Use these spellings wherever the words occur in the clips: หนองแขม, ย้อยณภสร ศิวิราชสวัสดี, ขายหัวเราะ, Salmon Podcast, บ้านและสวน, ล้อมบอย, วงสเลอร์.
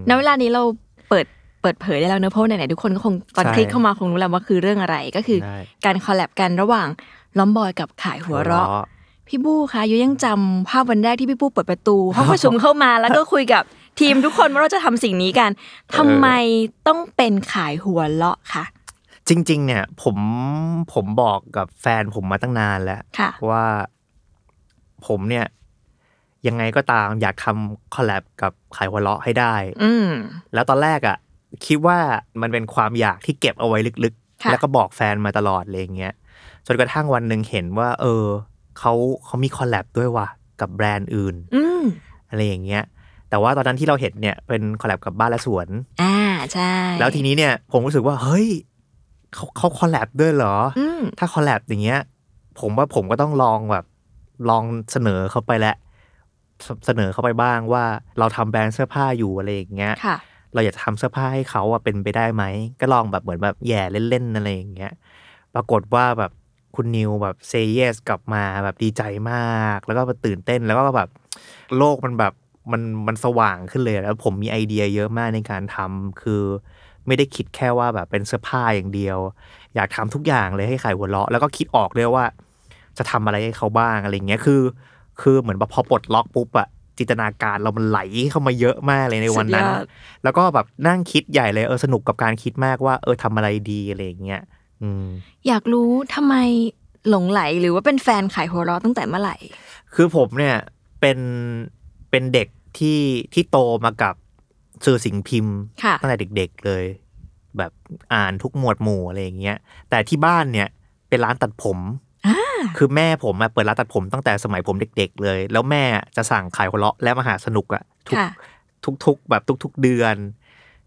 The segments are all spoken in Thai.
ณเวลานี้เราเปิดเผยได้แล้วเนอะเพราะไหนๆทุกคนก็คงตอนคลิกเข้ามาคงรู้แล้วว่าคือเรื่องอะไรก็คือการคอลแลบกันระหว่างล้อมบอยกับขายหัวเราะพี่บู้คะยูยังจำภาพวันแรกที่พี่บู้เปิดประตูห้องประชุมเข้ามาแล้วก็คุยกับทีมทุกคนว่าเราจะทำสิ่งนี้กันทำไมต้องเป็นขายหัวเราะคะจริงๆเนี่ยผมบอกกับแฟนผมมาตั้งนานแล้วว่าผมเนี่ยยังไงก็ตามอยากทำคอลแลบกับขายหัวเราะให้ได้แล้วตอนแรกอ่ะคิดว่ามันเป็นความอยากที่เก็บเอาไว้ลึกๆแล้วก็บอกแฟนมาตลอดอะไรอย่างเงี้ยจนกระทั่งวันนึงเห็นว่าเขามีคอลแลบด้วยว่ะกับแบรนด์อื่นอะไรอย่างเงี้ยแต่ว่าตอนนั้นที่เราเห็นเนี่ยเป็นคอลแลบกับบ้านและสวนใช่แล้วทีนี้เนี่ยผมรู้สึกว่าเฮ้ยเขาคอลแลบด้วยเหรอถ้าคอลแลบอย่างเงี้ยผมก็ต้องลองเสนอเขาไปและเสนอเขาไปบ้างว่าเราทำแบรนด์เสื้อผ้าอยู่อะไรอย่างเงี้ยเราอยากจะทำเสื้อผ้าให้เขาอะเป็นไปได้ไหมก็ลองแบบเหมือนแบบแย่เล่นๆอะไรอย่างเงี้ยปรากฏว่าแบบคุณนิวแบบเซย์เยสกลับมาแบบดีใจมากแล้วก็ตื่นเต้นแล้วก็แบบโลกมันแบบมันสว่างขึ้นเลยแล้วผมมีไอเดียเยอะมากในการทำคือไม่ได้คิดแค่ว่าแบบเป็นเสื้อผ้าอย่างเดียวอยากทำทุกอย่างเลยให้ขายหัวเราะแล้วก็คิดออกด้วยว่าจะทำอะไรให้เขาบ้างอะไรอย่างเงี้ยคือเหมือนพอปลดล็อกปุ๊บอะจินตนาการเรามันไหลเข้ามาเยอะมากเลยในวันนั้นแล้วก็แบบนั่งคิดใหญ่เลยสนุกกับการคิดมากว่าทำอะไรดีอะไรอย่างเงี้ยอยากรู้ทำไมหลงไหลหรือว่าเป็นแฟนขายหัวเราะตั้งแต่เมื่อไหร่คือผมเนี่ยเป็นเด็กที่โตมากับสื่อสิ่งพิมพ์ตั้งแต่เด็กๆเลยแบบอ่านทุกหมวดหมู่อะไรอย่างเงี้ยแต่ที่บ้านเนี่ยเป็นร้านตัดผมคือแม่ผมเปิดร้านตัดผมตั้งแต่สมัยผมเด็กๆเลยแล้วแม่จะสั่งขายหัวเราะและมหาสนุกอะทุกแบบทุกๆเดือน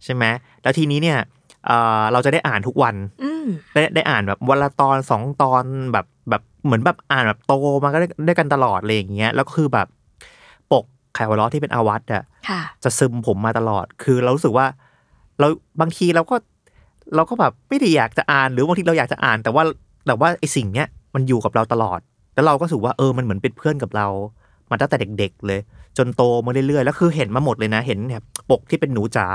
ใช่ไหมแล้วทีนี้เนี่ยเราจะได้อ่านทุกวันได้อ่านแบบวันละตอนสองตอนแบบเหมือนแบบอ่านแบบโตมาก็ได้กันตลอดอะไรอย่างเงี้ยแล้วคือแบบปกขายหัวเราะที่เป็นอาวัตอะจะซึมผมมาตลอดคือเรารู้สึกว่าเราบางทีเราก็แบบไม่ได้อยากจะอ่านหรือบางทีเราอยากจะอ่านแต่ว่าไอ้สิ่งเนี้ยมันอยู่กับเราตลอด แล้วเราก็รู้สึกว่ามันเหมือนเป็นเพื่อนกับเรามาตั้งแต่เด็กๆเลยจนโตมาเรื่อยๆแล้วคือเห็นมาหมดเลยนะเห็นแบบปกที่เป็นหนูจ๋า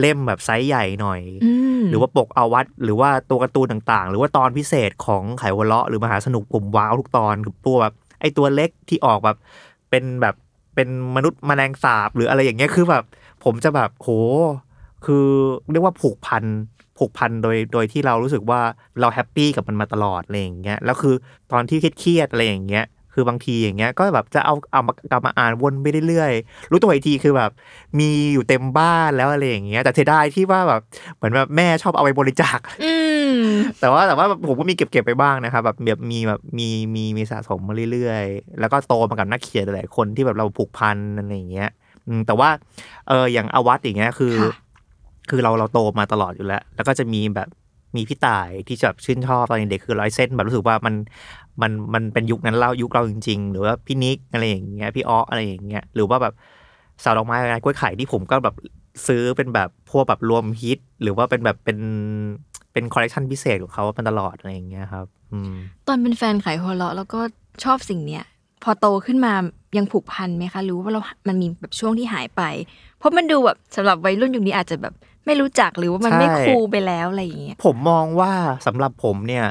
เล่มแบบไซส์ใหญ่หน่อยหรือว่าปกอวัตหรือว่าตัวการ์ตูนต่างๆหรือว่าตอนพิเศษของไขว้เลาะหรือมหาสนุกกลุ่มว้าวทุกตอนคือตัวแบบไอ้ตัวเล็กที่ออกแบบเป็นมนุษย์แมลงสาบหรืออะไรอย่างเงี้ยคือแบบผมจะแบบโหคือเรียกว่าผูกพันโดยที่เรารู้สึกว่าเราแฮปปี้กับมันมาตลอดอะไรอย่างเงี้ยแล้วคือตอนที่เครียดๆอะไรอย่างเงี้ยคือบางทีอย่างเงี้ยก็แบบจะเอามาอ่านวนไปเรื่อยๆรู้ตัวอีกทีคือแบบมีอยู่เต็มบ้านแล้วอะไรอย่างเงี้ยแต่เสียดายที่ว่าแบบเหมือนแบบแม่ชอบเอาไปบริจาคแต่ว่าผมก็มีเก็บไปบ้างนะครับแบบมีแบบมีสะสมมาเรื่อยๆแล้วก็โตมากับนักเขียนหลายคนที่แบบเราผูกพันอะไรอย่างเงี้ยแต่ว่าอย่างอวัตอย่างเงี้ยคือเราโตมาตลอดอยู่แล้วแล้วก็จะมีแบบมีพี่ต่ายที่แบบชื่นชอบตอนเด็กคือร้อยเส้นแบบรู้สึกว่ามันเป็นยุคนั้นเรายุคเราจริงๆหรือว่าพี่นิกอะไรอย่างเงี้ยพี่อ้ออะไรอย่างเงี้ยหรือว่าแบบสาวดอกไม้กล้วยไข่ที่ผมก็แบบซื้อเป็นแบบพวกแบบรวมฮิตหรือว่าเป็นแบบเป็นคอลเลคชันพิเศษของเขาเป็นตลอดอะไรอย่างเงี้ยครับตอนเป็นแฟนขายหัวเราะแล้วก็ชอบสิ่งเนี้ยพอโตขึ้นมายังผูกพันไหมคะรู้ว่าเรามันมีแบบช่วงที่หายไปเพราะมันดูแบบสำหรับวัยรุ่นยุคนี้อาจจะแบบไม่รู้จักหรือว่ามันไม่คูลไปแล้วอะไรอย่างเงี้ยผมมองว่าสำหรับผมเนี่ย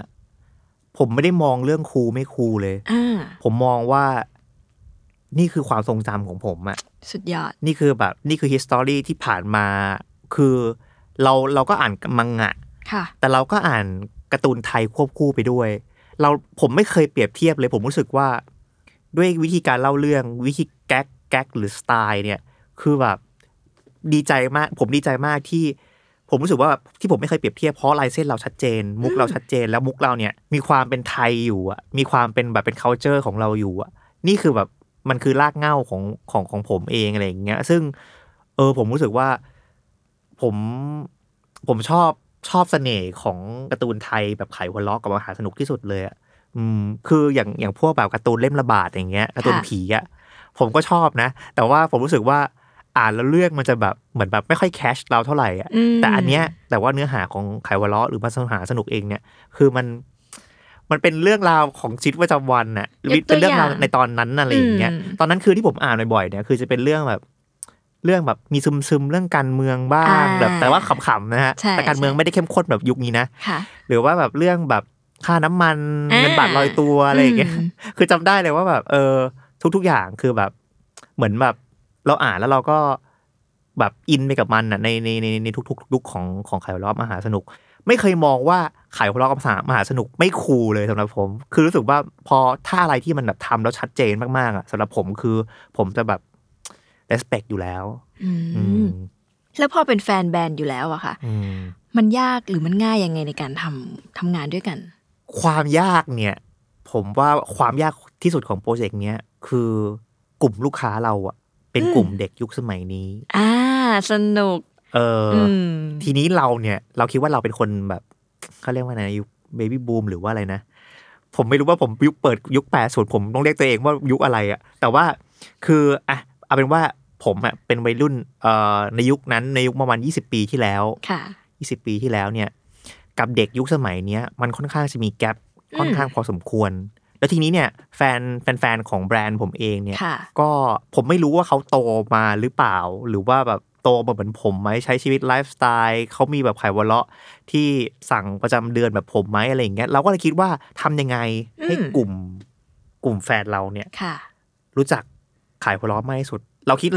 ผมไม่ได้มองเรื่องคูลไม่คูลเลยผมมองว่านี่คือความทรงจำของผมอะสุดยอดนี่คือ history ที่ผ่านมาคือเราก็อ่านมังงะแต่เราก็อ่านการ์ตูนไทยควบคู่ไปด้วยผมไม่เคยเปรียบเทียบเลยผมรู้สึกว่าด้วยวิธีการเล่าเรื่องวิธีแก๊กหรือสไตล์เนี่ยคือแบบดีใจมากผมดีใจมากที่ผมรู้สึกว่าที่ผมไม่เคยเปรียบเทียบเพราะลายเส้นเราชัดเจนมุกเราชัดเจนแล้วมุกเราเนี่ยมีความเป็นไทยอยู่อ่ะมีความเป็นแบบเป็น culture ของเราอยู่อ่ะนี่คือแบบมันคือรากเหง้าของผมเองอะไรอย่างเงี้ยซึ่งผมรู้สึกว่าผมชอบเสน่ห์ของการ์ตูนไทยแบบไขว้เลาะกับมหาสนุกที่สุดเลยอ่ะคืออย่างพวกแบบการ์ตูนเล่มละบาทอย่างเงี้ยการ์ตูนผีอ่ะผมก็ชอบนะแต่ว่าผมรู้สึกว่าอ่านแล้วเรื่องมันจะแบบเหมือนแบบไม่ค่อยแคชเราเท่าไหร่อ่ะแต่อันเนี้ยแต่ว่าเนื้อหาของไขว้เลาะหรือมหาสนุกเองเนี่ยคือมันเป็นเรื่องราวของชีวิตประจำวันน่ะเป็นเรื่องราวในตอนนั้นอะไรอย่างเงี้ยตอนนั้นคือที่ผมอ่านบ่อยๆเนี่ยคือจะเป็นเรื่องแบบมีซึมๆเรื่องการเมืองบ้างแบบแต่ว่าขำๆนะฮะแต่การเมืองไม่ได้เข้มข้นแบบยุคนี้นะหรือว่าแบบเรื่องแบบค่าน้ำมันเงินบาทลอยตัวอะไรอย่างเงี้ยคือจำได้เลยว่าแบบทุกๆอย่างคือแบบเหมือนแบบเราอ่านแล้วเราก็แบบอินไปกับมันน่ะในทุกๆยุคของไขว้เลาะมหาสนุกไม่เคยมองว่าไขว้เลาะมหาสนุกไม่คูลเลยสำหรับผมคือรู้สึกว่าพอถ้าอะไรที่มันแบบทำแล้วชัดเจนมากๆอ่ะสำหรับผมคือผมจะแบบ respect อยู่แล้วแล้วพอเป็นแฟนแบรนด์อยู่แล้วอะค่ะมันยากหรือมันง่ายยังไงในการทำงานด้วยกันความยากเนี่ยผมว่าความยากที่สุดของโปรเจกต์เนี้ยคือกลุ่มลูกค้าเราอะเป็นกลุ่มเด็กยุคสมัยนี้สนุกทีนี้เราเนี่ยเราคิดว่าเราเป็นคนแบบเขาเรียกว่าไงยุคเบบี้บูมหรือว่าอะไรนะผมไม่รู้ว่าผมยุคเปิดยุค80ผมต้องเรียกตัวเองว่ายุคอะไรอะแต่ว่าคืออะเอาเป็นว่าผมอะเป็นวัยรุ่นในยุคนั้นในยุคประมาณ20ปีที่แล้วค่ะ20ปีที่แล้วเนี่ยกับเด็กยุคสมัยนี้มันค่อนข้างจะมีแกปค่อนข้างพอสมควรแล้วทีนี้เนี่ยแฟนของแบรนด์ผมเองเนี่ยก็ผมไม่รู้ว่าเขาโตมาหรือเปล่าหรือว่าแบบโตมาเหมือนผมไหมใช้ชีวิตไลฟ์สไตล์เขามีแบบไขว้เลาะที่สั่งประจำเดือนแบบผมไหมอะไรอย่างเงี้ยเราก็เลยคิดว่าทำยังไงให้กลุ่มแฟนเราเนี่ยรู้จักไขว้เลาะมากที่สุดเราคิด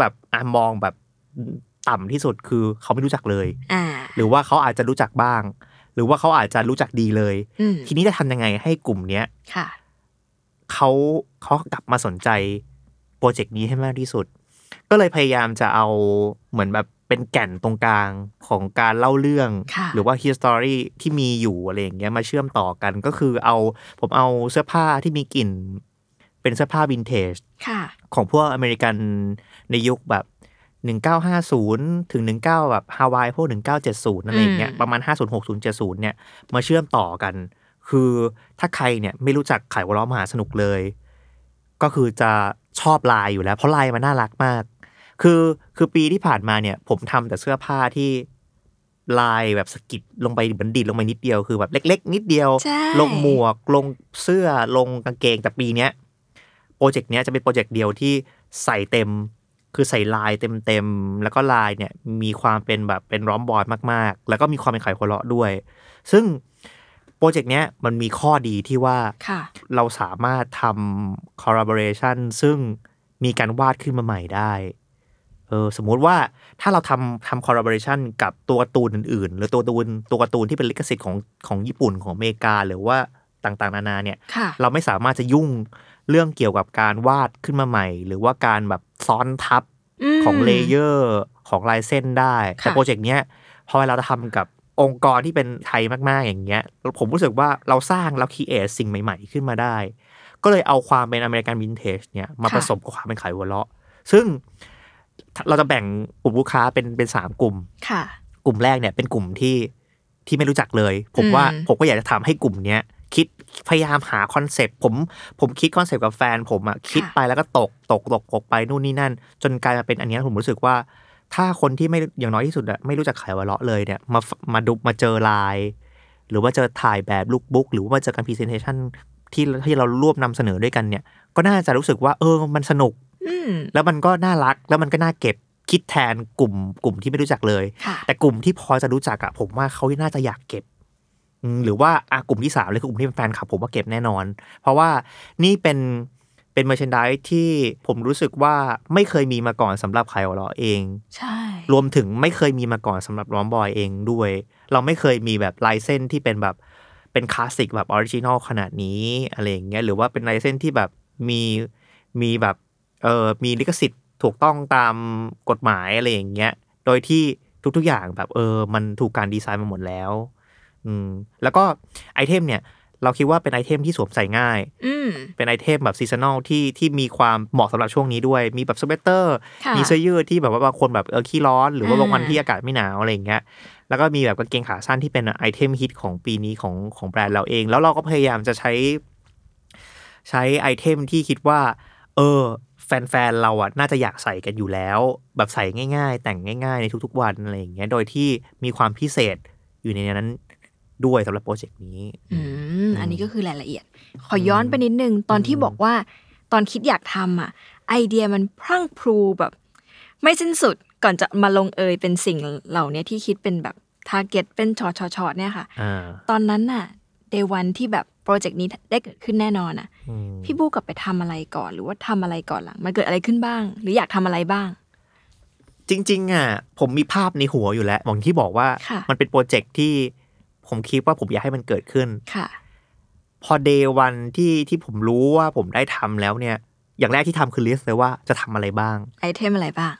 แบบมองแบบต่ำที่สุดคือเขาไม่รู้จักเลยหรือว่าเขาอาจจะรู้จักบ้างหรือว่าเขาอาจจะรู้จักดีเลยทีนี้จะทำยังไงให้กลุ่มเนี้ยเขากลับมาสนใจโปรเจกต์นี้ให้มากที่สุดก็เลยพยายามจะเอาเหมือนแบบเป็นแก่นตรงกลางของการเล่าเรื่องหรือว่า history ที่มีอยู่อะไรอย่างเงี้ยมาเชื่อมต่อกันก็คือผมเอาเสื้อผ้าที่มีกลิ่นเป็นเสื้อผ้าวินเทจของพวกอเมริกันในยุคแบบ1950ถึง19แบบฮาวายพวก1970อะไรอย่างเงี้ยประมาณ50 60 70เนี่ยมาเชื่อมต่อกันคือถ้าใครเนี่ยไม่รู้จักไขว้เลาะมหาสนุกเลยก็คือจะชอบลายอยู่แล้วเพราะลายมันน่ารักมากคือปีที่ผ่านมาเนี่ยผมทำแต่เสื้อผ้าที่ ลายแบบสกิดลงไปบันดิดลงไปนิดเดียวคือแบบเล็กๆนิดเดียวลงหมวกลงเสื้อลงกางเกงแต่ปีเนี้ยโปรเจกต์เนี้ยจะเป็นโปรเจกต์เดียวที่ใส่เต็มคือใส่ลายเต็มๆแล้วก็ลายเนี่ยมีความเป็นแบบเป็นร้อมบอยมากๆแล้วก็มีความเป็นไขควงเลาะด้วยซึ่งโปรเจกต์เนี้ยมันมีข้อดีที่ว่าเราสามารถทำ collaboration ซึ่งมีการวาดขึ้นมาใหม่ได้สมมุติว่าถ้าเราทำ collaboration กับตัวการ์ตูนอื่นๆหรือตัวการ์ตูนที่เป็นลิขสิทธิ์ของญี่ปุ่นของอเมริกาหรือว่าต่างๆนานาเนี่ยเราไม่สามารถจะยุ่งเรื่องเกี่ยวกับการวาดขึ้นมาใหม่หรือว่าการแบบซ้อนทับของเลเยอร์ของลายเส้นได้แต่โปรเจกต์เนี้ยพอเราทำกับองค์กรที่เป็นไทยมากๆอย่างเงี้ยผมรู้สึกว่าเราสร้างเราคิดสิ่งใหม่ๆขึ้นมาได้ก็เลยเอาความเป็นอเมริกันวินเทจเนี่ยมาผสมกับความเป็นไขวัวเลาะซึ่งเราจะแบ่งกลุ่มลูกค้าเป็น3กลุ่มกลุ่มแรกเนี่ยเป็นกลุ่มที่ไม่รู้จักเลยผมก็อยากจะทำให้กลุ่มเนี้ยคิดพยายามหาคอนเซปต์ผมคิดคอนเซปต์กับแฟนผมอ่ะคิดไปแล้วก็ตกไปนู่นนี่นั่นจนกลายมาเป็นอันนี้ผมรู้สึกว่าถ้าคนที่ไม่อย่างน้อยที่สุดอะไม่รู้จักไขวัลเลาะเลยเนี่ยมาดูมาเจอไลน์หรือว่าเจอถ่ายแบบลุคบุ๊กหรือว่ามาเจอการพรีเซนเทชันที่เรารวบนำเสนอด้วยกันเนี่ยก็น่าจะรู้สึกว่ามันสนุกแล้วมันก็น่ารักแล้วมันก็น่าเก็บคิดแทนกลุ่มที่ไม่รู้จักเลยแต่กลุ่มที่พอจะรู้จักอะผมว่าเขาน่าจะอยากเก็บหรือว่ากลุ่มที่3เลยคือกลุ่มที่เป็นแฟนคลับผมว่าเก็บแน่นอนเพราะว่านี่เป็น merchandise ที่ผมรู้สึกว่าไม่เคยมีมาก่อนสำหรับไขวัลเลาะเองใช่รวมถึงไม่เคยมีมาก่อนสำหรับร้อมบอยเองด้วยเราไม่เคยมีแบบลายเส้นที่เป็นแบบเป็นคลาสสิกแบบออริจินอลขนาดนี้อะไรอย่างเงี้ยหรือว่าเป็นลายเส้นที่แบบมีแบบมีลิขสิทธิ์ถูกต้องตามกฎหมายอะไรอย่างเงี้ยโดยที่ทุกๆอย่างแบบมันถูกการดีไซน์มาหมดแล้วแล้วก็ไอเทมเนี่ยเราคิดว่าเป็นไอเทมที่สวมใส่ง่ายเป็นไอเทมแบบซีซันนอลที่มีความเหมาะสำหรับช่วงนี้ด้วยมีแบบสเวตเตอร์มีเสื้อยืดที่แบบว่าบางคนแบบขี้ร้อนหรือว่าบางวันที่อากาศไม่หนาวอะไรอย่างเงี้ยแล้วก็มีแบบกางเกงขาสั้นที่เป็นไอเทมฮิตของปีนี้ของแบรนด์เราเองแล้วเราก็พยายามจะใช้ไอเทมที่คิดว่าแฟนๆเราอ่ะน่าจะอยากใส่กันอยู่แล้วแบบใส่ง่ายๆแต่งง่ายๆในทุกๆวันอะไรอย่างเงี้ยโดยที่มีความพิเศษอยู่ในนั้นด้วยสำหรับโปรเจกต์นี้อันนี้ก็คือรายละเอียดขอย้อนไปนิดนึงตอนที่บอกว่าตอนคิดอยากทำอะไอเดียมันพรั่งพรูแบบไม่สิ้นสุดก่อนจะมาลงเอยเป็นสิ่งเหล่านี้ที่คิดเป็นแบบทาร์เก็ตเป็นช็อตๆๆเนี่ยค่ะตอนนั้นน่ะเดย์วันที่แบบโปรเจกต์นี้ได้เกิดขึ้นแน่นอนอะพี่บู๊กลับไปทำอะไรก่อนหรือว่าทำอะไรก่อนหลังมันเกิดอะไรขึ้นบ้างหรืออยากทำอะไรบ้างจริงๆอะผมมีภาพในหัวอยู่แล้วอย่างที่บอกว่ามันเป็นโปรเจกต์ที่ผมคิดว่าผมอยากให้มันเกิดขึ้นพอเดย์วันที่ผมรู้ว่าผมได้ทำแล้วเนี่ยอย่างแรกที่ทำคือลิสต์เลยว่าจะทำอะไรบ้างไอเทมอะไรบ้าง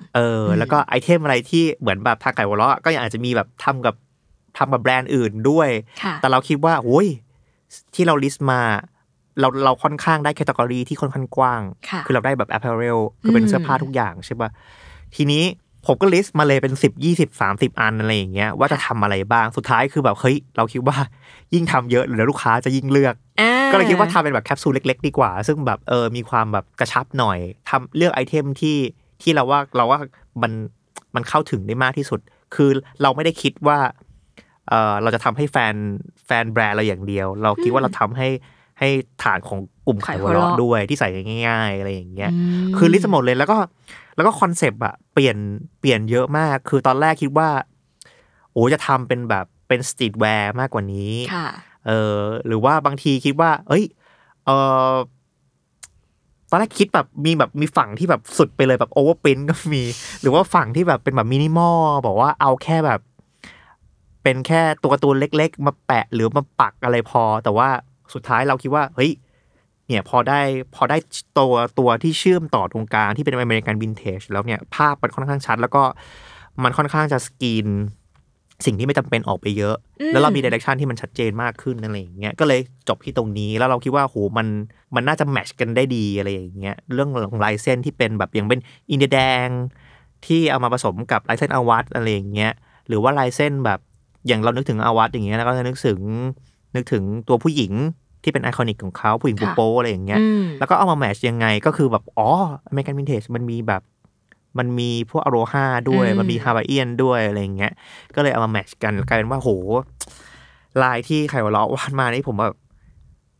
แล้วก็ไอเทมอะไรที่เหมือนแบบทาไก่วอลล์ก็อาจจะมีแบบทำกับแบรนด์อื่นด้วยแต่เราคิดว่าโอ้ยที่เราลิสต์มาเราค่อนข้างได้แคตตากรีที่ค่อนข้างกว้างคือเราได้แบบ apparel คือเป็นเสื้อผ้าทุกอย่างใช่ป่ะทีนี้ผมก็ลิสต์มาเลยเป็น10 20 30อันอะไรอย่างเงี้ยว่าจะทำอะไรบ้างสุดท้ายคือแบบเฮ้ยเราคิดว่ายิ่งทำเยอะเดี๋ยวลูกค้าจะยิ่งเลือกก็เลยคิดว่าทำเป็นแบบแคปซูลเล็กๆดีกว่าซึ่งแบบมีความแบบกระชับหน่อยทำเลือกไอเทมที่เราว่ามันเข้าถึงได้มากที่สุดคือเราไม่ได้คิดว่าเราจะทำให้แฟนแบรนด์เราอย่างเดียวเราคิดว่าเราทำให้ฐานของกลุ่มไขวัลเลาะด้วยที่ใส่ง่ายๆอะไรอย่างเงี้ยคือลิสต์หมดเลยแล้วก็คอนเซปต์อะเปลี่ยนเยอะมากคือตอนแรกคิดว่าโอ้จะทำเป็นแบบเป็นสตรีทแวร์มากกว่านี้หรือว่าบางทีคิดว่าเอ้ยตอนแรกคิดแบบมีฝั่งที่แบบสุดไปเลยแบบโอเวอร์พรินท์ก็มีหรือว่าฝั่งที่แบบเป็นแบบมินิมอลบอกว่าเอาแค่แบบเป็นแค่ตัวการ์ตูนเล็กๆมาแปะหรือมาปักอะไรพอแต่ว่าสุดท้ายเราคิดว่าเฮ้ยเนี่ยพอได้ตัวที่เชื่อมต่อตรงกลางที่เป็นอเมริกันวินเทจแล้วเนี่ยภาพมันค่อนข้างชัดแล้วก็มันค่อนข้างจะสกรีนสิ่งที่ไม่จำเป็นออกไปเยอะแล้วเรามีไดเรคชั่นที่มันชัดเจนมากขึ้นอะไรอย่างเงี้ยก็เลยจบที่ตรงนี้แล้วเราคิดว่าโหมันน่าจะแมทช์กันได้ดีอะไรอย่างเงี้ยเรื่องของลายเส้นที่เป็นแบบอย่างเป็นอินเดียแดงที่เอามาผสมกับลายเส้นอาวัตอะไรอย่างเงี้ยหรือว่าลายเส้นแบบอย่างเรานึกถึงอาวัตอย่างเงี้ยแล้วก็นึกถึงตัวผู้หญิงที่เป็นไอคอนิกของเขาผู้หญิงโป๊อะไรอย่างเงี้ยแล้วก็เอามาแมทช์ยังไงก็คือแบบอเมริกันวินเทจมันมีแบบ มันมีพวกอโรฮาด้วยมันมีฮาวายเอียนด้วยอะไรอย่างเงี้ยก็เลยเอามาแมทช์กันกลายเป็นว่าโหลายที่ไคโอเลาะวาดมานี่ผมแบบ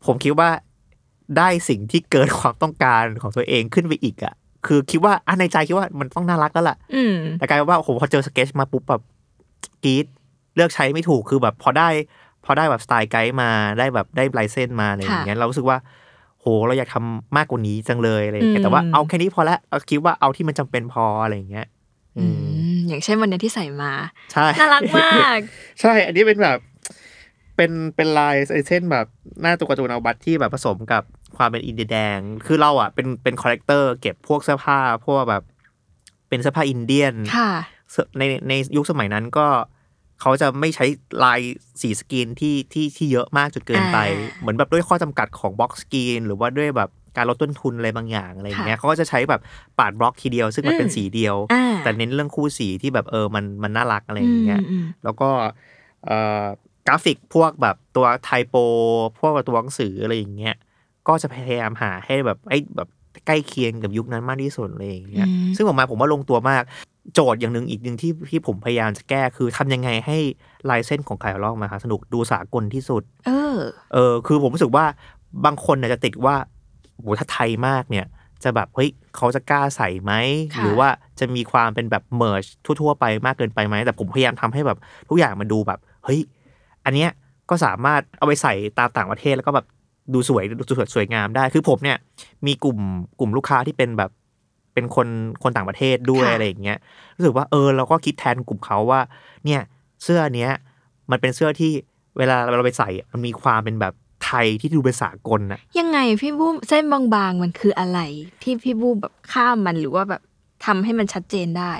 ผมคิดว่าได้สิ่งที่เกินความต้องการของตัวเองขึ้นไปอีกอ่ะคือคิดว่าในใจคิดว่ามันต้องน่ารักแล้วล่ะแต่กลายเป็นว่าโหพอเจอสเก็ตมาปุ๊บแบบกรี๊ดเลือกใช้ไม่ถูกคือแบบพอได้แบบสไตล์ไกด์มาได้แบบได้ลายเส้นมาอะไรอย่างเงี้ยเรารู้สึกว่าโหเราอยากทำมากกว่านี้จังเลยอะไรอย่างเงี้ยแต่ว่าเอาแค่นี้พอแล้วคิดว่าเอาที่มันจำเป็นพออะไรอย่างเงี้ยอย่างเช่นวันนี้ที่ใส่มาใช่น่ารักมากใช่อันนี้เป็นแบบเป็นลายเส้นแบบหน้าตัวการ์ตูนเอาบัตที่แบบผสมกับความเป็นอินเดียแดงคือเราอ่ะเป็นคอลเลกเตอร์เก็บพวกเสื้อผ้าพวกแบบเป็นเสื้อผ้าอินเดียนในยุคสมัยนั้นก็เขาจะไม่ใช้ลายสีสกรีนที่เยอะมากจนเกินไปเหมือนแบบด้วยข้อจำกัดของบล็อกสกรีนหรือว่าด้วยแบบการลดต้นทุนอะไรบางอย่างอะไรอย่างเงี้ยเขาก็จะใช้แบบปาดบล็อกทีเดียวซึ่งมันเป็นสีเดียวแต่เน้นเรื่องคู่สีที่แบบมันน่ารักอะไรอย่างเงี้ยแล้วก็กราฟิกพวกแบบตัวไทโปพวกตัวหนังสืออะไรอย่างเงี้ยก็จะพยายามหาให้แบบใกล้เคียงกับยุคนั้นมากที่สุดอะไรอย่างเงี้ยซึ่งออกมาผมว่าลงตัวมากโจทย์อย่างนึงอีกนึงที่ผมพยายามจะแก้คือทำยังไงให้ลายเส้นของไคโอเลาะมาสนุกดูสากลที่สุดคือผมรู้สึกว่าบางคนเนี่ยจะติดว่าโหถ้าไทยมากเนี่ยจะแบบเฮ้ยเขาจะกล้าใส่ไหมหรือว่าจะมีความเป็นแบบเมิร์จทั่วๆไปมากเกินไปไหมแต่ผมพยายามทำให้แบบทุกอย่างมันดูแบบเฮ้ยอันเนี้ยก็สามารถเอาไปใส่ตามต่างประเทศแล้วก็แบบดูสวยงามได้คือผมเนี่ยมีกลุ่มลูกค้าที่เป็นแบบเป็นคนต่างประเทศด้วยอะไรอย่างเงี้ยรู้สึกว่าเราก็คิดแทนกลุ่มเขาว่าเนี่ยเสื้อเนี้ยมันเป็นเสื้อที่เวลาเราไปใส่มันมีความเป็นแบบไทยที่ดูเป็นสากลนะยังไงพี่บู๊เส้นบางๆมันคืออะไรที่พี่บู๊แบบข้ามมันหรือว่าแบบทำให้มันชัดเจนได้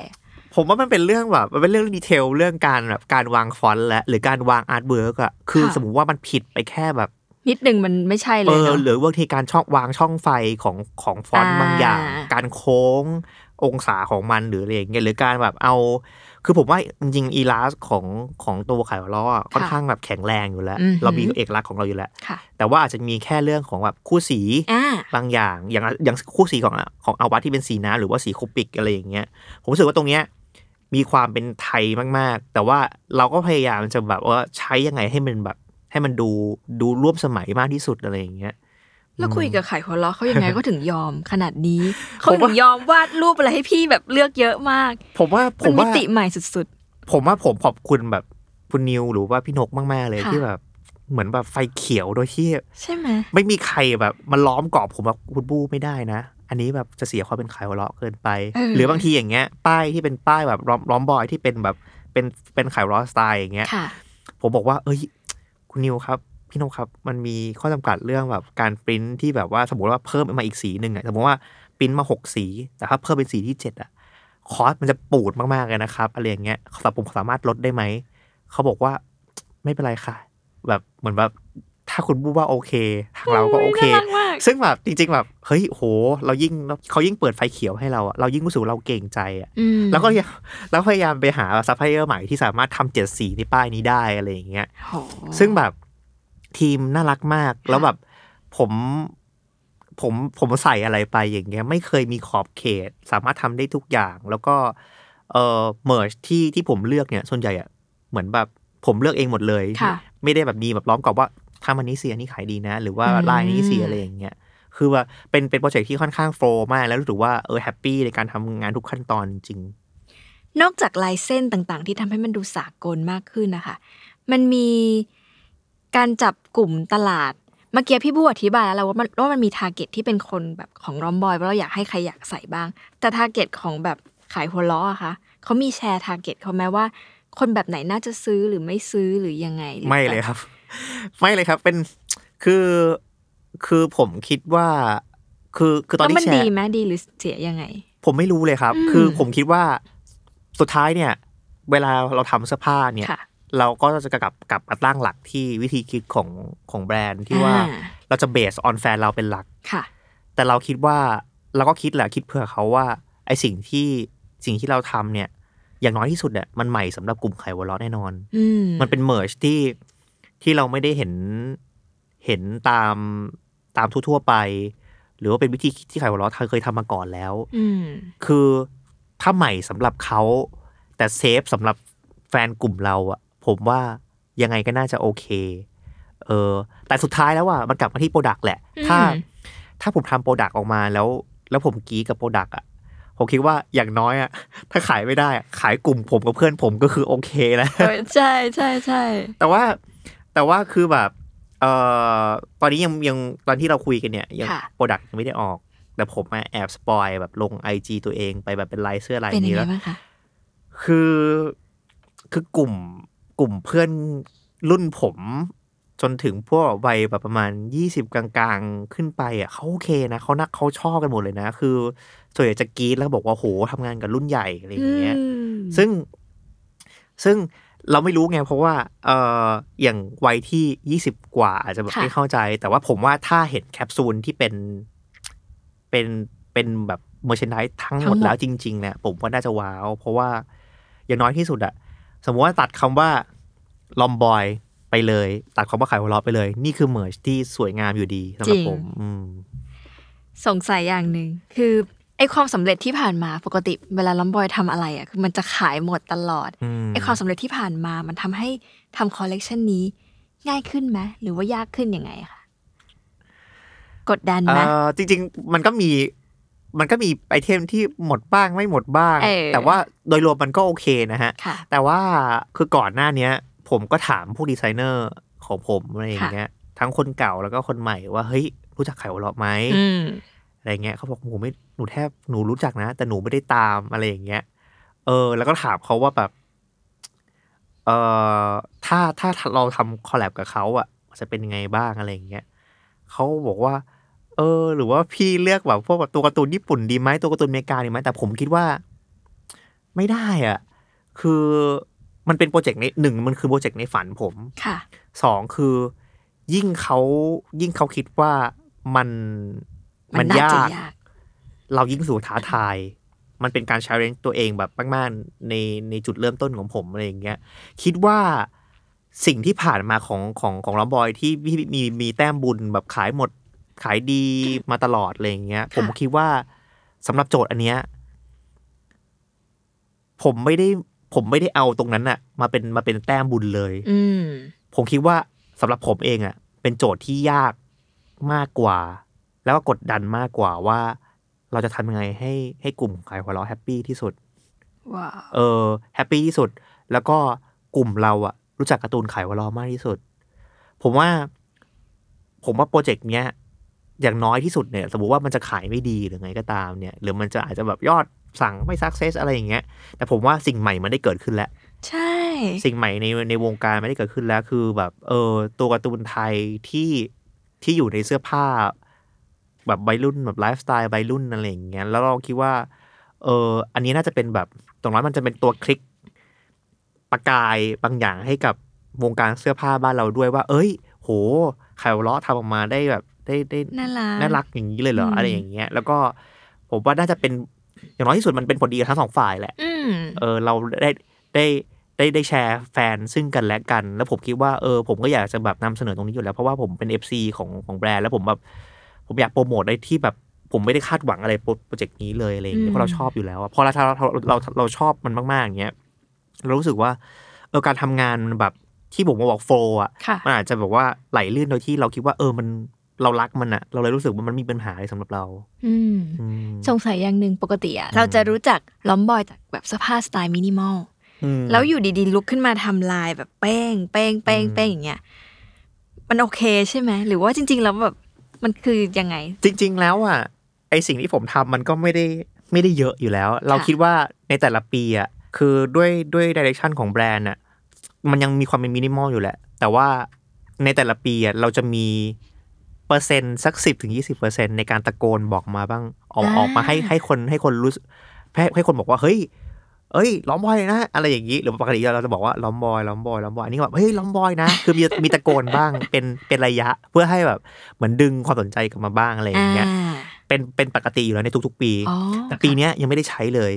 ผมว่ามันเป็นเรื่องแบบมันเป็นเรื่องดีเทลเรื่องการแบบการวางฟอนต์และหรือการวางอาร์ตเวิร์กอะคือสมมติว่ามันผิดไปแค่แบบนิดนึงมันไม่ใช่เลยหรือวิธีการช่องวางช่องไฟของฟอนต์บางอย่างการโค้งองศาของมันหรืออะไรอย่างเงี้ยหรือการแบบเอาคือผมว่าจริงๆอีลาสของตัวไคโอเลาะค่อนข้างแบบแข็งแรงอยู่แล้วเรามีเอกลักษณ์ของเราอยู่แล้วแต่ว่าอาจจะมีแค่เรื่องของแบบคู่สีบางอย่างคู่สีของอาวัตที่เป็นสีน้ำหรือว่าสีโคปิกอะไรอย่างเงี้ยผมรู้สึกว่าตรงเนี้ยมีความเป็นไทยมากๆแต่ว่าเราก็พยายามจะแบบว่าใช้ยังไงให้มันแบบให้มันดูร่วมสมัยมากที่สุดอะไรอย่างเงี้ยแล้วคุยกับไคโอเลาะเขายังไงก็ถึงยอมขนาดนี้เขาถึงยอมวาดรูปอะไรให้พี่แบบเลือกเยอะมากผมว่ามิติใหม่สุดๆผมว่าผมขอบคุณแบบคุณนิวหรือว่าพี่นกมากๆเลยที่แบบเหมือนแบบไฟเขียวโดยที่ใช่ไหมไม่มีใครแบบมาล้อมกรอบผมว่าคุณบู๊ไม่ได้นะอันนี้แบบจะเสียความเป็นไคโอเลาะเกินไปหรือบางทีอย่างเงี้ยป้ายที่เป็นป้ายแบบล้อมบอยที่เป็นแบบเป็นไคโอเลาะสไตล์อย่างเงี้ยผมบอกว่าเอ้ยคุณนิวครับพี่นกครับมันมีข้อจำกัดเรื่องแบบการปริ้นที่แบบว่าสมมติว่าเพิ่มมาอีกสีหนึ่งอ่ะสมมติว่าปริ้นมา6สีแต่ถ้าเพิ่มเป็นสีที่7อ่ะคอสมันจะปูดมากๆเลยนะครับอะไรอย่างเงี้ยแต่ผมสามารถลดได้ไหมเขาบอกว่าไม่เป็นไรค่ะแบบเหมือนแบบถ้าคุณบู๊ว่าโอเคทางเราก็โอเคซึ่งแบบจริงๆแบบเฮ้ยโหเรายิ่งเขายิ่งเปิดไฟเขียวให้เราอ่ะเรายิ่งรู้สึกเราเก่งใจอ่ะแล้วพยายามไปหาซัพพลายเออร์ใหม่ที่สามารถทำ7สีในป้ายนี้ได้อะไรอย่างเงี้ยซึ่งแบบทีมน่ารักมากแล้วแบบผมใส่อะไรไปอย่างเงี้ยไม่เคยมีขอบเขตสามารถทำได้ทุกอย่างแล้วก็เมิร์จที่ผมเลือกเนี่ยส่วนใหญ่อ่ะเหมือนแบบผมเลือกเองหมดเลยไม่ได้แบบมีแบบล้อมกรอบว่าถ้ามันนี้สีอันนี้ขายดีนะหรือว่าลายนี้สีอะไรอย่างเงี้ยคือว่าเป็นโปรเจกต์ที่ค่อนข้างโฟล์มากแล้วรู้สึกว่าแฮปปี้ในการทำงานทุกขั้นตอนจริงนอกจากลายเส้นต่างๆที่ทำให้มันดูสากลมากขึ้นนะคะมันมีการจับกลุ่มตลาดเมื่อกี้พี่บู๊อธิบายแล้วว่ามันมีทาร์เก็ตที่เป็นคนแบบของรอมบอยว่าเราอยากให้ใครอยากใส่บ้างแต่ทาร์เก็ตของแบบขายหัวล้ออะคะเขามีแชร์ทาร์เก็ตเขาไหมว่าคนแบบไหนน่าจะซื้อหรือไม่ซื้อหรือยังไงไม่เลยครับไม่เลยครับเป็นคือผมคิดว่าคือตอนที่แชร์มันดีไหมดีหรือเสียยังไงผมไม่รู้เลยครับคือผมคิดว่าสุดท้ายเนี่ยเวลาเราทำเสื้อผ้าเนี่ยเราก็จะกลับมาตั้งหลักที่วิธีคิดของแบรนด์ที่ว่าเราจะเบสออนแฟนเราเป็นหลักแต่เราคิดว่าเราก็คิดแหละคิดเผื่อเขาว่าไอสิ่งที่เราทำเนี่ยอย่างน้อยที่สุดเนี่ยมันใหม่สำหรับกลุ่มไคโอเลาะแน่นอนมันเป็นเมิร์จที่เราไม่ได้เห็นตามทั่วๆไปหรือว่าเป็นวิธีคิดที่ไคโอเลาะเคยทำมาก่อนแล้วคือ ถ้าใหม่สำหรับเขาแต่เซฟสำหรับแฟนกลุ่มเราอะผมว่ายังไงก็น่าจะโอเคแต่สุดท้ายแล้วอะมันกลับมาที่โปรดักต์แหละถ้าผมทำโปรดักต์ออกมาแล้วผมกี้กับโปรดักต์อะผมคิดว่าอย่างน้อยอะถ้าขายไม่ได้ขายกลุ่มผมกับเพื่อนผมก็คือโอเคแล้วใช่ใช่ใช่แต่ว่าคือแบบตอนนี้ยังตอนที่เราคุยกันเนี่ยยังโปรดักต์ยังไม่ได้ออกแต่ผมแอบสปอยแบบลง IG ตัวเองไปแบบเป็นลายเสื้อลายนี้แล้วคือกลุ่มเพื่อนรุ่นผมจนถึงพวกวัยแบบประมาณ20กลางๆขึ้นไปอ่ะเขาโอเคนะเขาชอบกันหมดเลยนะคือส่วนใหญ่จะกรี๊ดแล้วบอกว่าโหทำงานกับรุ่นใหญ่อะไรอย่างเงี้ยซึ่งเราไม่รู้ไงเพราะว่าอย่างวัยที่20กว่าอาจจะแบบไม่เข้าใจแต่ว่าผมว่าถ้าเห็นแคปซูลที่เป็นแบบเมอร์แชนไดส์ทั้งหมดแล้วจริงๆเนี่ยผมว่าน่าจะว้าวเพราะว่าอย่างน้อยที่สุดอะสมมติว่าตัดคำว่าลอมบอยไปเลยตัดคำว่าขายหัวเราะไปเลยนี่คือเมอร์ชที่สวยงามอยู่ดีสำหรับผมสงสัยอย่างหนึ่งคือไอความสำเร็จที่ผ่านมาปกติเวลาลอมบอยทำอะไรอะคือมันจะขายหมดตลอดไอความสำเร็จที่ผ่านมามันทำให้ทำคอลเลกชันนี้ง่ายขึ้นไหมหรือว่ายากขึ้นยังไงคะกดดันนะจริงๆมันก็มีไอเทมที่หมดบ้างไม่หมดบ้างแต่ว่าโดยรวมมันก็โอเคนะฮะแต่ว่าคือก่อนหน้านี้ผมก็ถามผู้ดีไซเนอร์ของผมอะไรอย่างเงี้ยทั้งคนเก่าแล้วก็คนใหม่ว่าเฮ้ยรู้จักขายหัวเราะไหมอะไรเงี้ยเขาบอกหนูรู้จักนะแต่หนูไม่ได้ตามอะไรอย่างเงี้ยแล้วก็ถามเขาว่าแบบถ้าเราทำคอลแลบกับเขาอ่ะจะเป็นยังไงบ้างอะไรอย่างเงี้ยเขาบอกว่าหรือว่าพี่เลือกแบบพวกแบบตัวการ์ตูนญี่ปุ่นดีไหมตัวการ์ตูนอเมริกาดีไหมแต่ผมคิดว่าไม่ได้อ่ะคือมันเป็นโปรเจกต์ในหนึ่งมันคือโปรเจกต์ในฝันผมสองคือยิ่งเขาคิดว่ามันยากเรายิ่งสู่ท้าทายมันเป็นการแชร์เรนตัวเองแบบมากๆในจุดเริ่มต้นของผมอะไรอย่างเงี้ยคิดว่าสิ่งที่ผ่านมาของลอมบอยที่มีแต้มบุญแบบขายหมดขายดีมาตลอดอะไรอย่างเงี้ยผมคิดว่าสำหรับโจทย์อันเนี้ยผมไม่ได้เอาตรงนั้นอะมาเป็นแต้มบุญเลยผมคิดว่าสำหรับผมเองอะเป็นโจทย์ที่ยากมากกว่าแล้วก็กดดันมากกว่าว่าเราจะทำยังไงให้กลุ่มขายหัวเราะแฮปปี้ที่สุดแฮปปี้ที่สุดแล้วก็กลุ่มเราอะรู้จักการ์ตูนขายหัวเราะมากที่สุดผมว่าโปรเจกต์เนี้ยอย่างน้อยที่สุดเนี่ยสมมุติว่ามันจะขายไม่ดีหรือไงก็ตามเนี่ยหรือมันจะอาจจะแบบยอดสั่งไม่ซักเซสอะไรอย่างเงี้ยแต่ผมว่าสิ่งใหม่มันได้เกิดขึ้นแล้วใช่สิ่งใหม่ในวงการมันได้เกิดขึ้นแล้วคือแบบตัวการ์ตูนไทยที่อยู่ในเสื้อผ้าแบบวัยรุ่นแบบไลฟ์สไตล์วัยรุ่นอะไรอย่างเงี้ยแล้วเราคิดว่าอันนี้น่าจะเป็นแบบตรงนั้นมันจะเป็นตัวคลิกประกายบางอย่างให้กับวงการเสื้อผ้าบ้านเราด้วยว่าเอ้ยโหขายหัวเราะทำออกมาได้แบบได้น่ารักอย่างนี้เลยเหรออะไรอย่างเงี้ยแล้วก็ผมว่าน่าจะเป็นอย่างน้อยที่สุดมันเป็นผลดีทั้งสองฝ่ายแหละเราได้แชร์แฟนซึ่งกันและกันแล้วผมคิดว่าผมก็อยากจะแบบนำเสนอตรงนี้อยู่แล้วเพราะว่าผมเป็น FC ของแบรนด์แล้วผมแบบผมอยากโปรโมทได้ที่แบบผมไม่ได้คาดหวังอะไรโปรเจกต์นี้เลยอะไรอย่างเงี้ยเพราะเราชอบอยู่แล้วพอเราชอบมันมากๆอย่างเงี้ยเรารู้สึกว่าการทำงานมันแบบที่ผมบอกโฟล์อ่ะมันอาจจะแบบว่าไหลลื่นโดยที่เราคิดว่ามันเรารักมันอ่ะเราเลยรู้สึกว่ามันมีปัญหาอะไรสำหรับเราสงสัยอย่างหนึ่งปกติอ่ะเราจะรู้จักล้อมบอยจากแบบเสื้อผ้าสไตล์มินิมอลแล้วอยู่ดีๆลุกขึ้นมาทำลายแบบแป้งแป้งแป้งแป้งอย่างเงี้ยมันโอเคใช่ไหมหรือว่าจริงๆแล้วแบบมันคือยังไงจริงๆแล้วอ่ะไอสิ่งที่ผมทำมันก็ไม่ได้เยอะอยู่แล้วเราคิดว่าในแต่ละปีอ่ะคือด้วยดิเรกชันของแบรนด์อ่ะมันยังมีความเป็นมินิมอลอยู่แหละแต่ว่าในแต่ละปีอ่ะเราจะมีเปอร์เซ็นต์สัก 10-20% ในการตะโกนบอกมาบ้างออกมาให้คนรู้ให้คนบอกว่าเฮ้ยล้อมบอยนะอะไรอย่างงี้หรือปกติเราจะบอกว่าล้อมบอยล้อมบอยล้อมบอยอันนี้แบบเฮ้ยล้อมบอยนะคือมีตะโกนบ้างเป็นระยะเพื่อให้แบบเหมือนดึงความสนใจกลับมาบ้างอะไรอย่างเงี้ยเป็นปกติอยู่แล้วในทุกๆปีแต่ปีเนี้ยยังไม่ได้ใช้เลย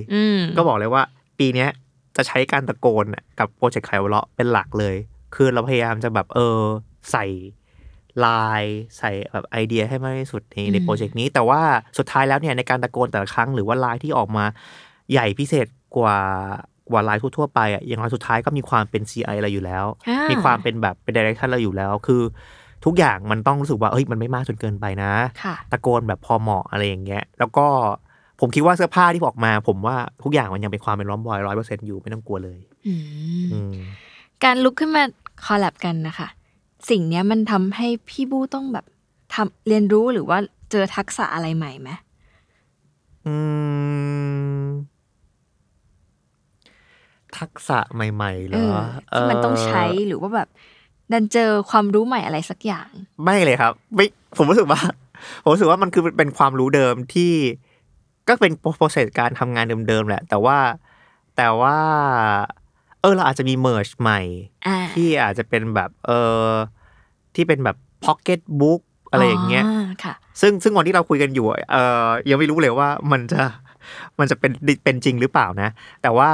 ก็บอกเลยว่าปีเนี้ยจะใช้การตะโกนกับโปรเจกต์ขายหัวเราะเป็นหลักเลยคือเราพยายามจะแบบใส่ลายใส่แบบไอเดียให้มากที่สุดในโปรเจกต์นี้แต่ว่าสุดท้ายแล้วเนี่ยในการตะโกนแต่ละครั้งหรือว่าลายที่ออกมา ใหญ่พิเศษกว่าไลน์ทั่วไปอ่ะอย่างไรสุดท้ายก็มีความเป็น CI อะไรอยู่แล้วมีความเป็นแบบเป็น direction อะไรอยู่แล้วคือทุกอย่างมันต้องรู้สึกว่าเอ้ยมันไม่มากจนเกินไปนะตะโกนแบบพอเหมาะอะไรอย่างเงี้ยแล้วก็ผมคิดว่าเสื้อผ้าที่ออกมาผมว่าทุกอย่างมันยังเป็นความเป็นร้อมบอย 100% อยู่ไม่ต้องกลัวเลยการลุกขึ้นมาคอลแลบกันนะคะสิ่งนี้มันทำให้พี่บู้ต้องแบบทำเรียนรู้หรือว่าเจอทักษะอะไรใหม่ไหมทักษะใหม่ๆเหรอที่มันต้องใช้หรือว่าแบบดันเจอความรู้ใหม่อะไรสักอย่างไม่เลยครับไม่ผมรู้สึกว่ามันคือเป็นความรู้เดิมที่ก็เป็นโปรเซสการทำงานเดิมๆแหละแต่ว่าเราอาจจะมีเมิร์จใหม่ที่อาจจะเป็นแบบที่เป็นแบบพ็อกเก็ตบุ๊กอะไรอย่างเงี้ยซึ่งวันที่เราคุยกันอยู่ยังไม่รู้เลยว่ามันจะเป็นจริงหรือเปล่านะแต่ว่า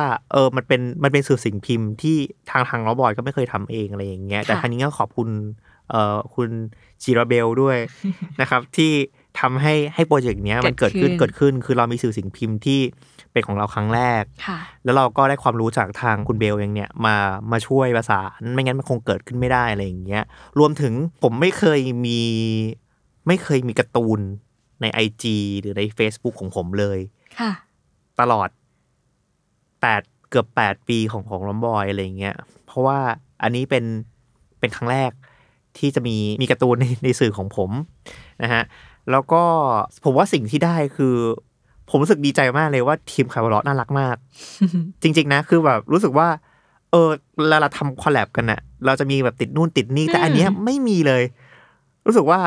มันเป็นสื่อสิ่งพิมพ์ที่ทางล้อบอยก็ไม่เคยทำเองอะไรอย่างเงี้ยแต่ครั้งนี้ก็ขอบคุณคุณจิราเบลด้วยนะครับที่ทำให้โปรเจกต์เนี้ยมันเกิดขึ้นคือเรามีสื่อสิ่งพิมพ์ที่เป็นของเราครั้งแรกแล้วเราก็ได้ความรู้จากทางคุณเบลเองเนี่ยมาช่วยประสานไม่งั้นมันคงเกิดขึ้นไม่ได้อะไรอย่างเงี้ยรวมถึงผมไม่เคยมีการ์ตูนใน IG หรือใน Facebook ของผมเลยตลอด8เกือบ8ปีของล้อมบอยอะไรอย่างเงี้ยเพราะว่าอันนี้เป็นครั้งแรกที่จะมีการ์ตูนในสื่อของผมนะฮะแล้วก็ผมว่าสิ่งที่ได้คือผมรู้สึกดีใจมากเลยว่าทีมคาร์บอลน่ารักมาก จริงๆนะคือแบบรู้สึกว่าเราทำคอลแลบกันน่ะเราจะมีแบบติดนู่นติดนี่แต่อันเนี้ยไม่มีเลยรู้สึกว่า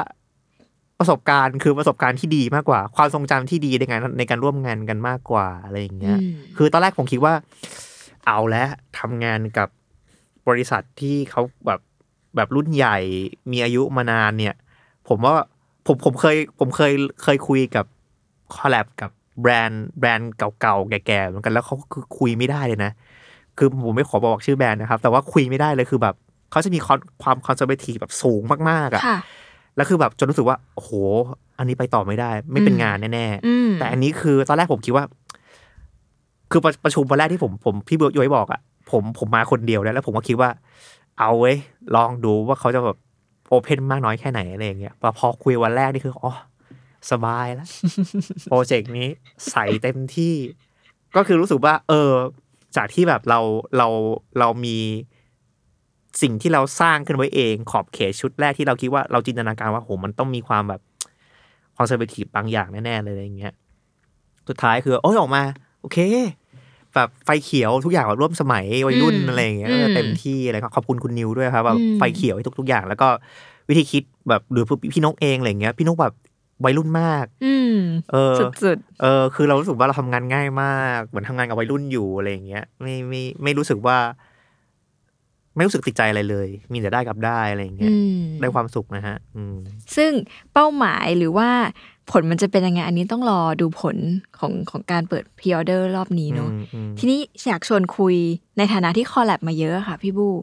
ประสบการณ์ที่ดีมากกว่าความทรงจำที่ดีในการร่วมงานกันมากกว่าอะไรอย่างเงี้ยคือตอนแรกผมคิดว่าเอาละทำงานกับบริษัทที่เขาแบบรุ่นใหญ่มีอายุมานานเนี่ยผมว่าผมเคยคุยกับคอลแลบกับแบรนด์เก่าๆแก่ๆเหมือนกันแล้วเขาคือคุยไม่ได้เลยนะคือผมไม่ขอบอกชื่อแบรนด์นะครับแต่ว่าคุยไม่ได้เลยคือแบบเขาจะมีความคอนเซอร์เวทีฟแบบสูงมากๆอ่ะแล้วคือแบบจนรู้สึกว่าโอ้โหอันนี้ไปต่อไม่ได้ไม่เป็นงานแน่ๆแต่อันนี้คือตอนแรกผมคิดว่าคือประชุมวันแรกที่ผมพี่เบิร์ดย้อยบอกอ่ะผมมาคนเดียวแล้วผมก็คิดว่าเอาเว้ยลองดูว่าเขาจะแบบโอเพนมากน้อยแค่ไหนอะไรอย่างเงี้ยพอคุยวันแรกนี่คืออ๋อสบายแล้วโปรเจกต์นี้ใส่เต็มที่ก็คือรู้สึกว่าจากที่แบบเรามีสิ่งที่เราสร้างขึ้นไว้เองขอบเขตชุดแรกที่เราคิดว่าเราจินตนาการว่าโหมันต้องมีความแบบคอนเซอร์เวทีฟบางอย่างแน่ๆเลยอะไรอย่างเงี้ยสุดท้ายคือโอ้ยออกมาโอเคแบบไฟเขียวทุกอย่างแบบร่วมสมัยวัยรุ่นอะไรอย่างเงี้ยเต็มที่อะไรครับขอบคุณคุณนิวด้วยครับแบบไฟเขียวให้ทุกๆอย่างแล้วก็วิธีคิดแบบหรือพี่นกเองอะไรอย่างเงี้ยพี่นกแบบวัยรุ่นมากสุดๆคือเรารู้สึกว่าเราทำงานง่ายมากเหมือนทำงานกับวัยรุ่นอยู่อะไรอย่างเงี้ยไม่รู้สึกว่าไม่รู้สึกติดใจอะไรเลยมีแต่ได้กับได้อะไรอย่างเงี้ยได้ความสุขนะฮะซึ่งเป้าหมายหรือว่าผลมันจะเป็นยังไงอันนี้ต้องรอดูผลของการเปิดพรีออเดอร์รอบนี้เนาะทีนี้อยากชวนคุยในฐานะที่คอลแลบมาเยอะค่ะพี่บู้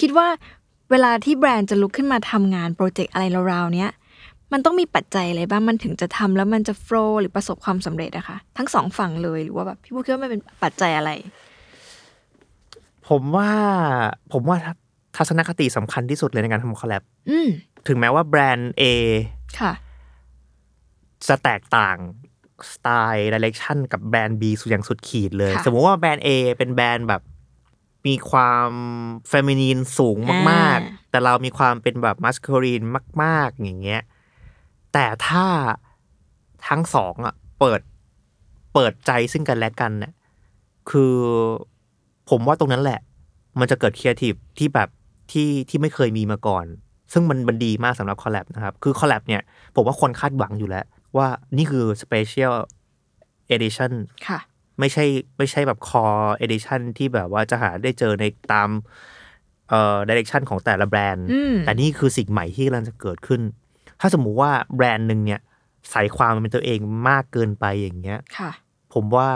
คิดว่าเวลาที่แบรนด์จะลุกขึ้นมาทำงานโปรเจกต์อะไรราวๆเนี้ยมันต้องมีปัจจัยอะไรบ้างมันถึงจะทำแล้วมันจะโฟลว์หรือประสบความสำเร็จนะคะทั้งสองฝั่งเลยหรือว่าแบบพี่บู้คิดว่ามันเป็นปัจจัยอะไรผมว่าทัศนคติสำคัญที่สุดเลยในการทำคอลแลบถึงแม้ว่าแบรนด์ A ค่ะจะแตกต่างสไตล์ไดเรคชั่นกับแบรนด์ B สุดอย่างสุดขีดเลยสมมุติว่าแบรนด์ A เป็นแบรนด์แบบมีความเฟมินีนสูงมากๆแต่เรามีความเป็นแบบมัสคูลีนมากๆอย่างเงี้ยแต่ถ้าทั้งสองอ่ะเปิดใจซึ่งกันและกันเนี่ยคือผมว่าตรงนั้นแหละมันจะเกิดครีเอทีฟที่แบบที่ไม่เคยมีมาก่อนซึ่งมันดีมากสำหรับคอลแลบนะครับคือคอลแลบเนี่ยผมว่าคนคาดหวังอยู่แล้วว่านี่คือ Special Edition ค่ะไม่ใช่แบบ Core Edition ที่แบบว่าจะหาได้เจอในตามdirection ของแต่ละแบรนด์แต่นี่คือสิ่งใหม่ที่กำลังจะเกิดขึ้นถ้าสมมุติว่าแบรนด์นึงเนี่ยใส่ความเป็นตัวเองมากเกินไปอย่างเงี้ยค่ะผมว่า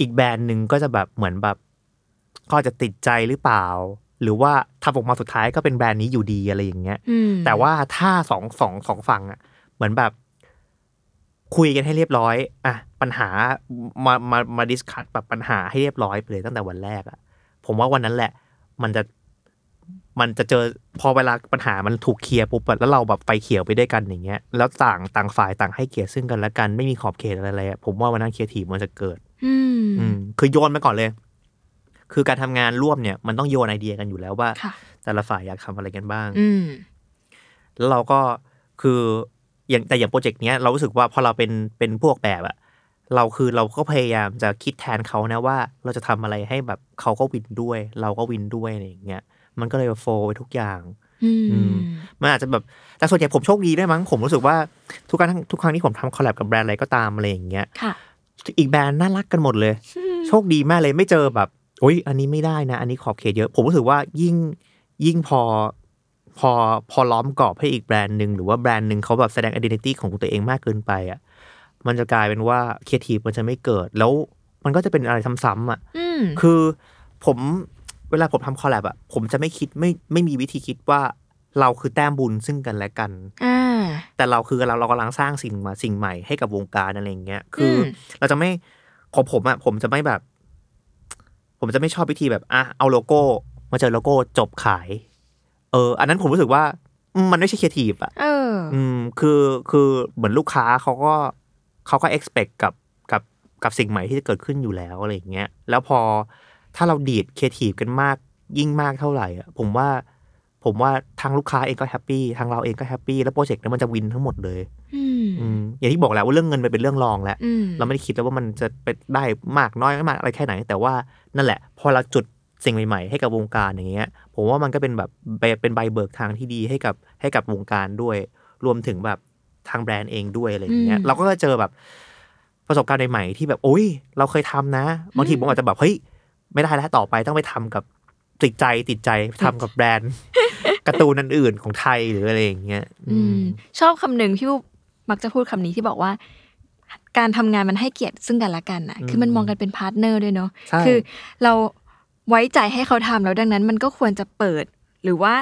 อีกแบรนด์นึงก็จะแบบเหมือนแบบก็จะติดใจหรือเปล่าหรือว่าถ้าออกมาสุดท้ายก็เป็นแบรนด์นี้อยู่ดีอะไรอย่างเงี้ยแต่ว่าถ้าสองฝั่งอ่ะเหมือนแบบ คุยกันให้เรียบร้อยอ่ะปัญหามาดิสคัสแบบปัญหาให้เรียบร้อยไปเลยตั้งแต่วันแรกอ่ะผมว่าวันนั้นแหละมันจะเจอพอเวลาปัญหามันถูกเคลียร์ปุ๊บแล้วเราแบบไฟเขียวไปด้วยกันอย่างเงี้ยแล้วต่างฝ่ายต่างให้เกียรติซึ่งกันและกันไม่มีขอบเขตอะไรๆผมว่าวันนั้นครีเอทีฟมันจะเกิดคือโยนไปก่อนเลยคือการทำงานร่วมเนี่ยมันต้องโยนไอเดียกันอยู่แล้วว่าแต่ละฝ่ายอยากทำอะไรกันบ้างแล้วเราก็คืออย่างโปรเจกต์เนี้ยเรารู้สึกว่าพอเราเป็นพวกแบบอะเราก็พยายามจะคิดแทนเขานะว่าเราจะทำอะไรให้แบบเขาก็วินด้วยเราก็วินด้วยอะไรอย่างเงี้ยมันก็เลยโฟลว์ไปทุกอย่างมันอาจจะแบบแต่ส่วนใหญ่ผมโชคดีด้วยมั้งผมรู้สึกว่าทุกครั้งที่ผมทำคอลแลบกับแบรนด์อะไรก็ตามอะไรอย่างเงี้ยอีกแบรนด์น่ารักกันหมดเลยโชคดีมากเลยไม่เจอแบบโอ๊ยอันนี้ไม่ได้นะอันนี้ขอบเขตเยอะผมรู้สึกว่ายิ่งพอล้อมกรอบให้อีกแบรนด์นึงหรือว่าแบรนด์นึงเขาแบบแสดง identity ของตัวเองมากเกินไปอ่ะมันจะกลายเป็นว่า creative มันจะไม่เกิดแล้วมันก็จะเป็นอะไรซ้ำๆอ่ะคือผมเวลาผมทำคอลแลบอ่ะผมจะไม่คิดไม่มีวิธีคิดว่าเราคือแต้มบุญซึ่งกันและกันแต่เราคือเรากำลังสร้างสิ่งใหม่ให้กับวงการอะไรอย่างเงี้ยคือเราจะไม่ของผมอ่ะผมจะไม่ชอบวิธีแบบอ่ะเอาโลโก้มาเจอโลโก้จบขายอันนั้นผมรู้สึกว่ามันไม่ใช่ครีเอทีฟอ่ะคือเหมือนลูกค้าเขาก็ expect กับสิ่งใหม่ที่จะเกิดขึ้นอยู่แล้วอะไรอย่างเงี้ยแล้วพอถ้าเราดีดครีเอทีฟกันมากยิ่งมากเท่าไหร่อ่ะผมว่าทางลูกค้าเองก็แฮปปี้ทางเราเองก็แฮปปี้แล้วโปรเจกต์นั้นมันจะวินทั้งหมดเลยอย่างที่บอกแล้วว่าเรื่องเงินมันเป็นเรื่องรองแล้วเราไม่ได้คิดแล้วว่ามันจะไปได้มากน้อยมากอะไรแค่ไหนแต่ว่านั่นแหละพอเราจุดสิ่งใหม่ๆให้กับวงการอย่างเงี้ยผมว่ามันก็เป็นแบบเป็นใบเบิกทางที่ดีให้กับวงการด้วยรวมถึงแบบทางแบรนด์เองด้วยอะไรอย่างเงี้ยเราก็เจอแบบประสบการณ์ใหม่ๆที่แบบโอ๊ยเราเคยทำนะบางทีผมอาจจะแบบเฮ้ยไม่ได้แล้วต่อไปต้องไปทำกับติดใจทำกับแบรนด์การ์ตูนอันอื่นของไทยหรืออะไรอย่างเงี้ยชอบคำหนึ่งพี่มักจะพูดคำนี้ที่บอกว่าการทำงานมันให้เกียรติซึ่งกันและกันนะคือมันมองกันเป็นพาร์ทเนอร์ด้วยเนาะคือเราไว้ใจให้เขาทำแล้วดังนั้นมันก็ควรจะเปิดหรือว่า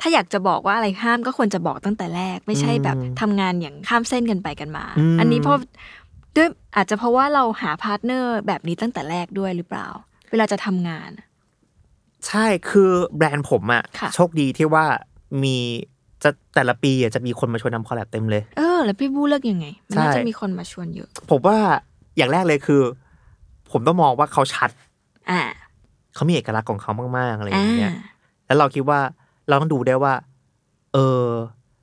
ถ้าอยากจะบอกว่าอะไรห้ามก็ควรจะบอกตั้งแต่แรกไม่ใช่แบบทำงานอย่างข้ามเส้นกันไปกันมาอันนี้เพราะด้วยอาจจะเพราะว่าเราหาพาร์ทเนอร์แบบนี้ตั้งแต่แรกด้วยหรือเปล่าเวลาจะทำงานใช่คือแบรนด์ผมอะโชคดีที่ว่ามีจะแต่ละปีจะมีคนมาชวนทำคอลแลบเต็มเลยแล้วพี่บู้เลือกยังไงมันน่าจะมีคนมาชวนเยอะผมว่าอย่างแรกเลยคือผมต้องมองว่าเขาชัดเขามีเอกลักษณ์ของเขามากๆอะไรอย่างเงี้ยแล้วเราคิดว่าเราต้องดูได้ว่า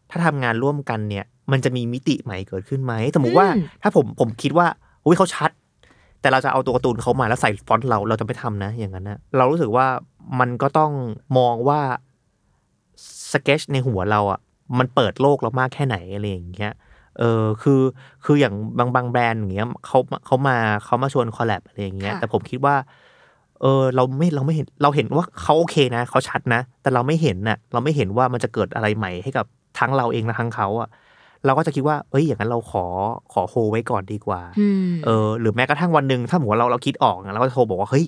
ถ้าทำงานร่วมกันเนี่ยมันจะมีมิติใหม่เกิดขึ้นไหมสมมติว่าถ้าผมคิดว่าอุ้ยเขาชัดแต่เราจะเอาตัวการ์ตูนเขามาแล้วใส่ฟอนต์เราจะไม่ทำนะอย่างนั้นนะเรารู้สึกว่ามันก็ต้องมองว่าสเก็ตช์ในหัวเราอ่ะมันเปิดโลกเรามากแค่ไหนอะไรอย่างเงี้ยคืออย่างบางแบรนด์อย่างเงี้ยเขามาชวนคอลแลบอะไรอย่างเงี้ยแต่ผมคิดว่าเราไม่เห็นเราเห็นว่าเขาโอเคนะเขาชัดนะแต่เราไม่เห็นน่ะเราไม่เห็นว่ามันจะเกิดอะไรใหม่ให้กับทั้งเราเองและทั้งเขาอ่ะเราก็จะคิดว่าเอ้ยอย่างนั้นเราขอโฮไว้ก่อนดีกว่าหรือแม้กระทั่งวันนึงถ้าหมูเราคิดออกเราก็โทรบอกว่าเฮ้ย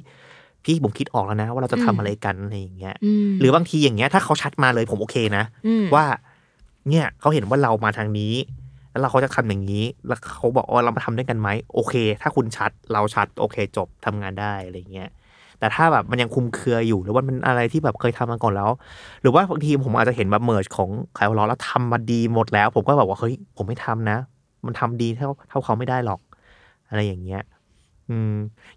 พี่ผมคิดออกแล้วนะว่าเราจะทำอะไรกันอะไรอย่างเงี้ยหรือบางทีอย่างเงี้ยถ้าเขาชัดมาเลยผมโอเคนะว่าเนี่ยเขาเห็นว่าเรามาทางนี้แล้วเขาจะทำอย่างนี้แล้วเขาบอกว่าเรามาทำด้วยกันไหมโอเคถ้าคุณชัดเราชัดโอเคจบทำงานได้อะไรเงี้ยแต่ถ้าแบบมันยังคุมเครืออยู่หรือว่ามันอะไรที่แบบเคยทำมาก่อนแล้วหรือว่าบางทีผมอาจจะเห็นแบบเมิร์จของใครเอาล้อแล้วทำมาดีหมดแล้วผมก็แบบว่าเฮ้ยผมไม่ทำนะมันทำดีเท่าเขาไม่ได้หรอกอะไรอย่างเงี้ย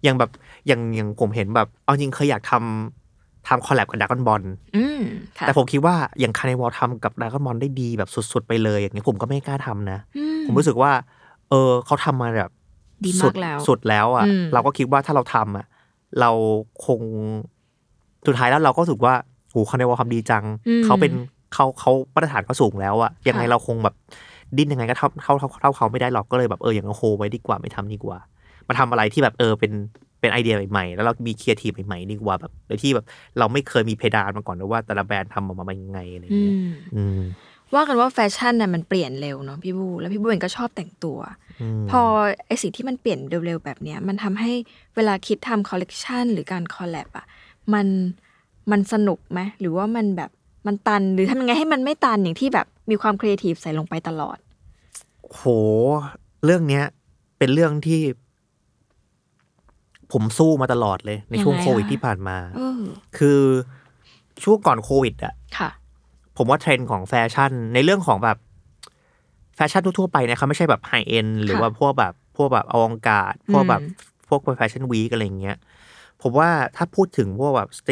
อย่างแบบอย่างผมเห็นแบบเอาจริงเคยอยากทำคอลแลบกับดราก้อนบอลแต่ผมคิดว่าอย่างคาร์เนวอลทำกับดราก้อนบอลได้ดีแบบสุดๆไปเลยอย่างเงี้ยผมก็ไม่กล้าทำนะผมรู้สึกว่าเขาทำมาแบบดีมากแล้วสุดแล้วอ่ะเราก็คิดว่าถ้าเราทำอ่ะเราคงสุดท้ายแล้วเราก็รู้สึกว่าโหคาร์เนวอลทำดีจังเขามาตรฐานเขาสูงแล้วอ่ะยังไงเราคงแบบดิ้นยังไงก็เท่าเขาไม่ได้หรอกก็เลยแบบอย่างโฮไว้ดีกว่าไม่ทำดีกว่ามาทำอะไรที่แบบเป็นไอเดียใหม่ๆแล้วเรามีครีเอทีฟใหม่ๆดีกว่าแบบโดยที่แบบเราไม่เคยมีเพดานมาก่อนเลยว่าแต่ละแบรนด์ทำออกมาเป็นยังไงอะไรอย่างเงี้ยว่ากันว่าแฟชั่นน่ะมันเปลี่ยนเร็วเนาะพี่บูแล้วพี่บูเองก็ชอบแต่งตัวพอไอสิ่งที่มันเปลี่ยนเร็วๆแบบเนี้ยมันทำให้เวลาคิดทำคอลเลกชันหรือการคอลแลบอ่ะมันสนุกไหมหรือว่ามันแบบมันตันหรือทำยังไงให้มันไม่ตันอย่างที่แบบมีความครีเอทีฟใส่ลงไปตลอดโห เรื่องเนี้ยเป็นเรื่องที่ผมสู้มาตลอดเลยในช่วงโควิดที่ผ่านมาคือช่วงก่อนโควิดอ่ะผมว่าเทรนด์ของแฟชั่นในเรื่องของแบบแฟชั่นทั่วๆไปนะครับไม่ใช่แบบไฮเอ็นหรือว่าพวกแบบอวกาศพวกแฟชั่นวีคอะไรอย่างเงี้ยผมว่าถ้าพูดถึงพวกแบบสต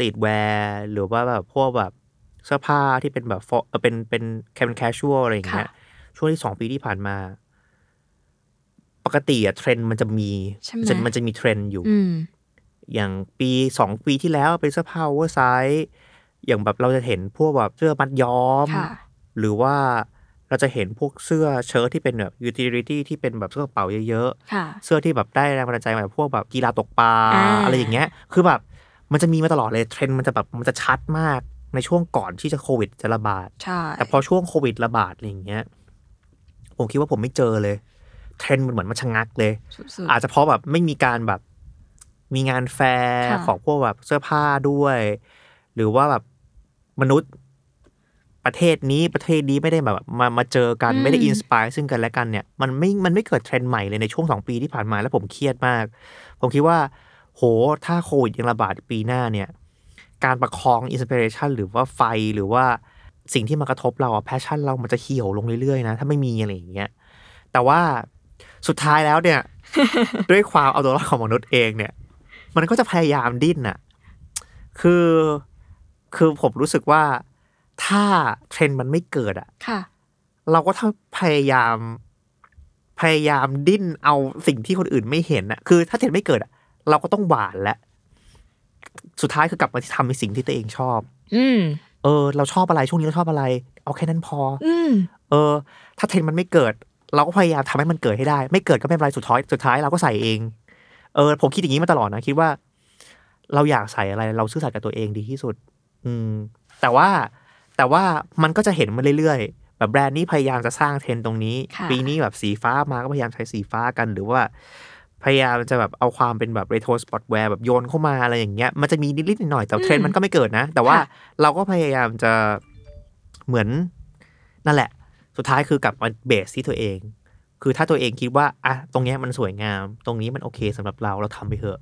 รีทแวร์หรือว่าแบบพวกแบบเสื้อผ้าที่เป็นแบบเป็นแคชชวลอะไรอย่างเงี้ยช่วงที่2ปีที่ผ่านมาปกติอะเทรนด์มันจะมีเทรนด์อยู่อย่างปี2ปีที่แล้วเป็นเสื้อผ้าโอเวอร์ไซส์อย่างแบบเราจะเห็นพวกแบบเสื้อมัดย้อมหรือว่าเราจะเห็นพวกเสื้อเชิ้ตที่เป็นแบบยูทิลิตี้ที่เป็นแบบเสื้อกระเป๋าเยอะๆเสื้อที่แบบได้แรงบันดาลใจมาจากพวกแบบกีฬาตกปลาอะไรอย่างเงี้ยคือแบบมันจะมีมาตลอดเลยเทรนด์มันจะชัดมากในช่วงก่อนที่จะโควิดจะระบาดแต่พอช่วงโควิดระบาดอะไรอย่างเงี้ยผมคิดว่าผมไม่เจอเลยเทรนด์มันเหมือนมันชะงักเลยอาจจะเพราะแบบไม่มีการแบบมีงานแฟร์ของพวกแบบเสื้อผ้าด้วยหรือว่าแบบมนุษย์ประเทศนี้ไม่ได้แบบมาเจอกันไม่ได้อินสปายซึ่งกันและกันเนี่ยมันไม่เกิดเทรนด์ใหม่เลยในช่วง2ปีที่ผ่านมาแล้วผมเครียดมากผมคิดว่าโหถ้าโควิดยังระบาดปีหน้าเนี่ยการประคองอินสปิเรชันหรือว่าไฟหรือว่าสิ่งที่มากระทบเราอะแพชชั่นเรามันจะเหี่ยวลงเรื่อยๆนะถ้าไม่มีอะไรอย่างเงี้ยแต่ว่าสุดท้ายแล้วเนี่ย ด้วยความเอาตัวรอดของมนุษย์เองเนี่ยมันก็จะพยายามดิ้นน่ะคือผมรู้สึกว่าถ้าเทรนด์มันไม่เกิดอ่ะเราก็ต้องพยายามดิ้นเอาสิ่งที่คนอื่นไม่เห็นน่ะคือถ้าเทรนด์ไม่เกิดอ่ะเราก็ต้องหวานและสุดท้ายคือกลับมาทำในสิ่งที่ตัวเองชอบเราชอบอะไรช่วงนี้เราชอบอะไรเอาแค่นั้นพอถ้าเทรนด์มันไม่เกิดเราก็พยายามทำให้มันเกิดให้ได้ไม่เกิดก็ไม่เป็นไรสุดท้ายเราก็ใส่เองผมคิดอย่างนี้มาตลอดนะคิดว่าเราอยากใส่อะไรเราซื่อสัตย์กับตัวเองดีที่สุดแต่ว่ามันก็จะเห็นมาเรื่อยๆแบบแบรนด์นี้พยายามจะสร้างเทรนด์ตรงนี้ปีนี้แบบสีฟ้ามาก็พยายามใช้สีฟ้ากันหรือว่าพยายามจะแบบเอาความเป็นแบบเรโทรสปอร์ตแวร์แบบโยนเข้ามาอะไรอย่างเงี้ยมันจะมีนิดๆหน่อยๆแต่เทรนด์มันก็ไม่เกิดนะแต่ว่าเราก็พยายามจะเหมือนนั่นแหละสุดท้ายคือกลับมาเบสที่ตัวเองคือถ้าตัวเองคิดว่าอ่ะตรงเนี้ยมันสวยงามตรงนี้มันโอเคสำหรับเราทำไปเถอะ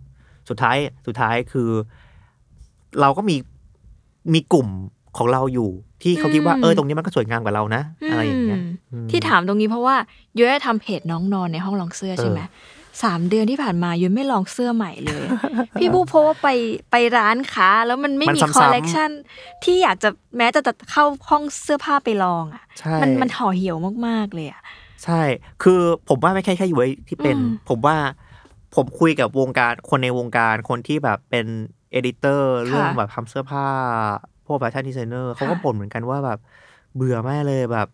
สุดท้ายคือเราก็มีกลุ่มของเราอยู่ที่เขาคิดว่าตรงนี้มันก็สวยงามกว่าเรานะ อะไรอย่างเงี้ยที่ถามตรงนี้เพราะว่ายุ้ยทำเพจน้องนอนในห้องลองเสื้อใช่ไหม3 เดือนที่ผ่านมายุ้ยไม่ลองเสื้อใหม่เลย พี่บู๊เพราะว่าไปร้านค้าแล้วมันไม่มีคอลเลกชันที่อยากจะแม้จะเข้าห้องเสื้อผ้าไปลองอ่ะมันห่อเหี่ยวมากๆเลยอ่ะใช่คือผมว่าไม่แค่ยุ้ยที่เป็นผมว่าผมคุยกับวงการคนในวงการคนที่แบบเป็นเอดิเตอร์เรื่องแบบทำเสื้อผ้าพวกแฟชั่นดีไซเนอร์เขาก็บ่นเหมือนกันว่าแบบเบื่อมากเลยแบบ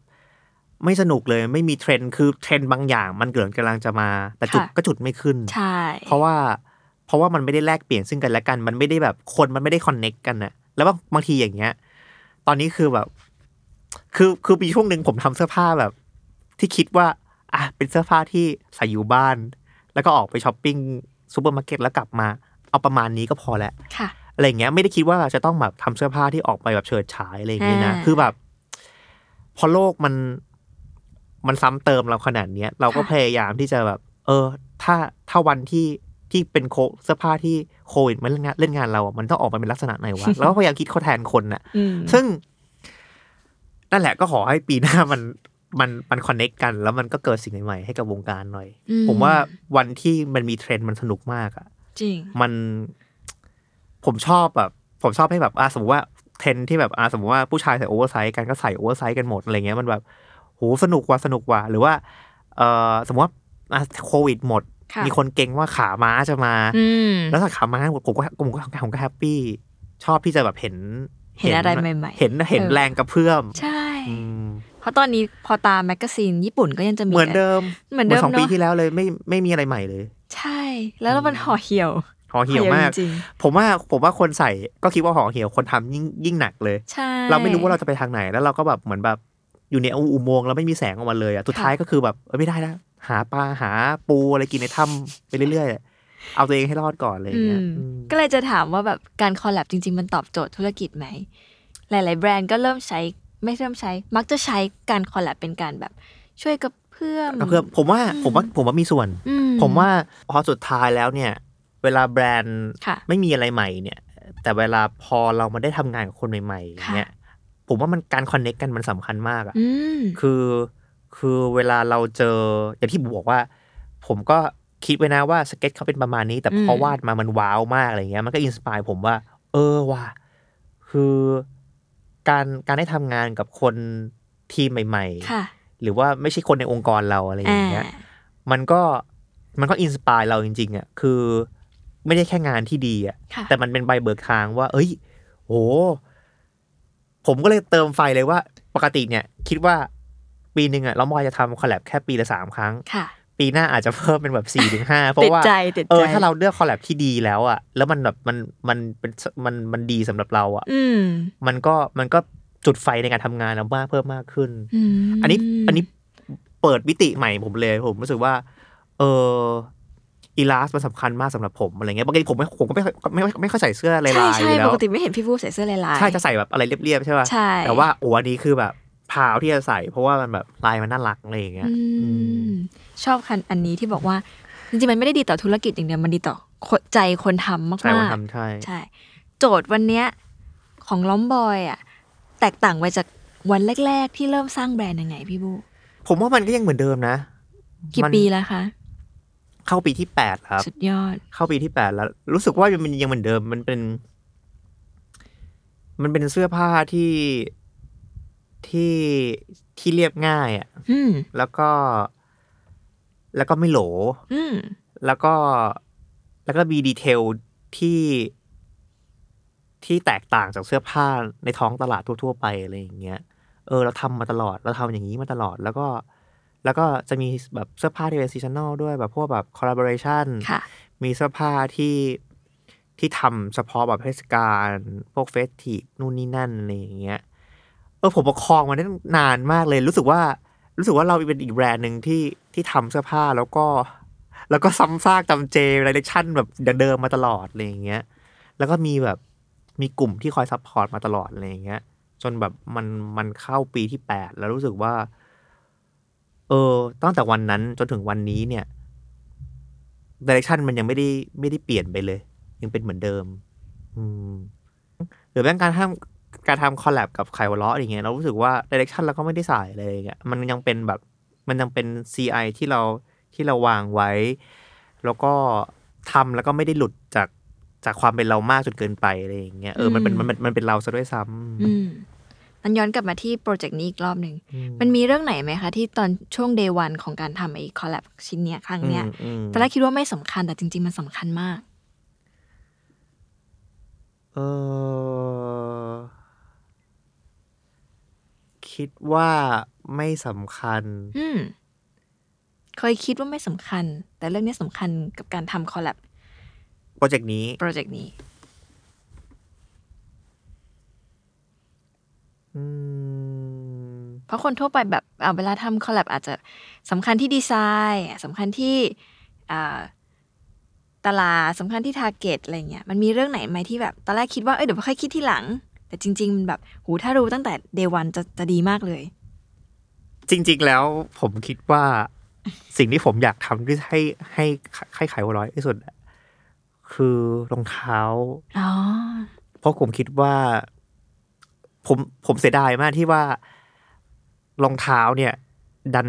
ไม่สนุกเลยไม่มีเทรนด์คือเทรนด์บางอย่างมันเกิดกำลังจะมาแต่จุดไม่ขึ้นใช่เพราะว่ามันไม่ได้แลกเปลี่ยนซึ่งกันและกันมันไม่ได้แบบคนมันไม่ได้คอนเน็กกันนะแล้วบางทีอย่างเงี้ยตอนนี้คือแบบคือมีช่วงนึงผมทำเสื้อผ้าแบบที่คิดว่าอ่ะเป็นเสื้อผ้าที่ใส่อยู่บ้านแล้วก็ออกไปช้อปปิ้งซูเปอร์มาร์เก็ตแล้วกลับมาเอาประมาณนี้ก็พอแล้วอะไรอย่างเงี้ยไม่ได้คิดว่าจะต้องแบบทำเสื้อผ้าที่ออกไปแบบเฉิดฉายอะไรอย่างเงี้ยนะคือแบบพอโลกมันซ้ำเติมเราขนาดเนี้ยเราก็พยายามที่จะแบบถ้าวันที่เป็นเสื้อผ้าที่โควิดมันเล่นงานเราอ่ะมันต้องออกมาเป็นลักษณะไหนวะ แล้วก็พยายามคิดเขาแทนคนน่ะซึ่งนั่นแหละก็ขอให้ปีหน้ามันคอนเนคกันแล้วมันก็เกิดสิ่งใหม่ๆให้กับวงการหน่อยผมว่าวันที่มันมีเทรนด์มันสนุกมากอ่ะจริงมันผมชอบให้แบบสมมติว่าเทรนด์ที่แบบสมมติว่าผู้ชายใส่โอเวอร์ไซส์กันก็ใส่โอเวอร์ไซส์กันหมดอะไรเงี้ยมันแบบโหสนุกว่ะหรือว่าสมมติว่าโควิดหมดมีคนเก่งว่าขาม้าจะมาแล้วถ้าขาม้าผมก็แฮปปี้ชอบที่จะแบบเห็นอะไรใหม่ๆเห็นแรงกระเพื่อมใช่เพราะตอนนี้พอตามแมกกาซีนญี่ปุ่นก็ยังจะมีเหมือนเดิม2ปีที่แล้วเลยไม่มีอะไรใหม่เลยใช่แล้วมันห่อเหี่ยวมากผมว่าคนใส่ก็คิดว่าห่อเหี่ยวคนทำยิ่งหนักเลยเราไม่รู้ว่าเราจะไปทางไหนแล้วเราก็แบบเหมือนแบบอยู่ในอุโมงค์แล้วไม่มีแสงออกมาเลยอ่ะสุดท้ายก็คือแบบไม่ได้แล้วหาปลาหาปูอะไรกินในถ้ำไปเรื่อยๆเอาตัวเองให้รอดก่อนอะไรอย่างเงี้ยก็เลยจะถามว่าแบบการคอลแลบจริงๆมันตอบโจทย์ธุรกิจไหมหลายๆแบรนด์ก็เริ่มใช้มักจะใช้การคอลแลบเป็นการแบบช่วยก เพื่อผมว่ามีส่วนผมว่าพอสุดท้ายแล้วเนี่ยเวลาแบรนด์ไม่มีอะไรใหม่เนี่ยแต่เวลาพอเรามาได้ทำงานกับคนใหม่ๆเนี่ยผมว่ามันการคอนเนคกันมันสำคัญมากอ่ะคือเวลาเราเจออย่างที่บอกว่าผมก็คิดไว้นะว่าสเก็ตเขาเป็นประมาณนี้แต่พอวาดมามันว้าวมากอะไรเงี้ยมันก็อินสปายผมว่าเออว่ะคือการได้ทำงานกับคนทีมใหม่ๆหรือว่าไม่ใช่คนในองค์กรเราอะไรอย่างเงี้ยมันก็อินสปายเราจริงๆอ่ะคือไม่ได้แค่งานที่ดีอ่ะแต่มันเป็นใบเบิกทางว่าเอ้ยโหผมก็เลยเติมไฟเลยว่าปกติเนี่ยคิดว่าปีนึงอ่ะเรามอยจะทำคอลแลบแค่ปีละ3ครั้งปีหน้าอาจจะเพิ่มเป็นแบบ 4-5 เพราะว่าถ้าเราเลือกคอลแลบที่ดีแล้วอ่ะแล้วมันแบบมันดีสำหรับเราอ่ะมันก็จุดไฟในการทำงานเรามากเพิ่มมากขึ้นอันนี้เปิดมิติใหม่ผมเลยผมรู้สึกว่าอีลาสมันสำคัญมากสำหรับผมอะไรเงี้ยปกติผมก็ไม่ค่อยใส่เสื้อลายๆใช่ปกติไม่เห็นพี่ฟูใส่เสื้อลายๆใช่จะใส่แบบอะไรเรียบๆใช่ป่ะแต่ว่าโอ้อันนี้คือแบบพาวที่จะใส่เพราะว่ามันแบบลายมันน่ารักอะไรอย่างเงี้ยชอบคันอันนี้ที่บอกว่าจริงๆมันไม่ได้ดีต่อธุรกิจอย่างเดียวมันดีต่อใจคนทำมากๆใจคนทำใช่โจทย์วันเนี้ยของล้อมบอยอ่ะแตกต่างไปจากวันแรกๆที่เริ่มสร้างแบรนด์ยังไงพี่บูผมว่ามันก็ยังเหมือนเดิมนะกี่ปีแล้วคะเข้าปีที่8ครับสุดยอดเข้าปีที่8แล้วรู้สึกว่ามันยังเหมือนเดิมมันเป็นเสื้อผ้าที่เรียบง่ายอ่ะแล้วก็ไม่โหลแล้วก็มีดีเทลที่แตกต่างจากเสื้อผ้าในท้องตลาดทั่วๆไปอะไรอย่างเงี้ยเราทำมาตลอดเราทำอย่างนี้มาตลอดแล้วก็จะมีแบบเสื้อผ้าที่เป็นซีซันนอลด้วยแบบพวกแบบคอลลาบอเรชั่นมีเสื้อผ้าที่ทำเฉพาะแบบเทศกาลพวกเฟสทีฟนู่นนี่นั่นอะไรอย่างเงี้ยผมประคองมาได้นานมากเลยรู้สึกว่าเราเป็นอีกแบรนด์นึงที่ทำเสื้อผ้าแล้วก็ซ้ำซากจำเจไดเรคชั่นแบบเดิมมาตลอดอะไรอย่างเงี้ยแล้วก็มีแบบมีกลุ่มที่คอยซัพพอร์ตมาตลอดอะไรอย่างเงี้ยจนแบบมันเข้าปีที่8แล้วรู้สึกว่าตั้งแต่วันนั้นจนถึงวันนี้เนี่ยไดเรคชั่นมันยังไม่ได้เปลี่ยนไปเลยยังเป็นเหมือนเดิมหรือแม้กระทั่งการทำคอลแลบกับไขวะล้ออย่างเงี้ยเรารู้สึกว่าไดเรคชั่นเราก็ไม่ได้สายเลยอย่างเงี้ยมันยังเป็นแบบมันยังเป็น CI ที่เราวางไว้แล้วก็ทำแล้วก็ไม่ได้หลุดจากความเป็นเรามากจนเกินไปอะไรอย่างเงี้ยมันเป็นเราซะด้วยซ้ำมันย้อนกลับมาที่โปรเจกต์นี้อีกรอบนึงมันมีเรื่องไหนไหมคะที่ตอนช่วง day one ของการทำไอ้คอลแลบชิ้นเนี้ยครั้งเนี้ยตอนแรกคิดว่าไม่สำคัญแต่จริงๆมันสำคัญมากคิดว่าไม่สำคัญเคยคิดว่าไม่สำคัญแต่เรื่องนี้สำคัญกับการทำคอลแลบโปรเจกต์นี้เพราะคนทั่วไปแบบเวลาทำคอลแลบอาจจะสำคัญที่ดีไซน์สำคัญที่ตลาดสำคัญที่ทาร์เก็ตอะไรเงี้ยมันมีเรื่องไหนไหมที่แบบตอนแรกคิดว่าเดี๋ยวค่อยคิดทีหลังแต่จริงๆมันแบบหูถ้ารู้ตั้งแต่ day one จะดีมากเลยจริงๆแล้วผมคิดว่าสิ่งที่ผมอยากทำที่ให้ขายหัวร้อยที่สุดคือรองเท้าเพราะผมคิดว่าผมเสียดายมากที่ว่ารองเท้าเนี่ยดัน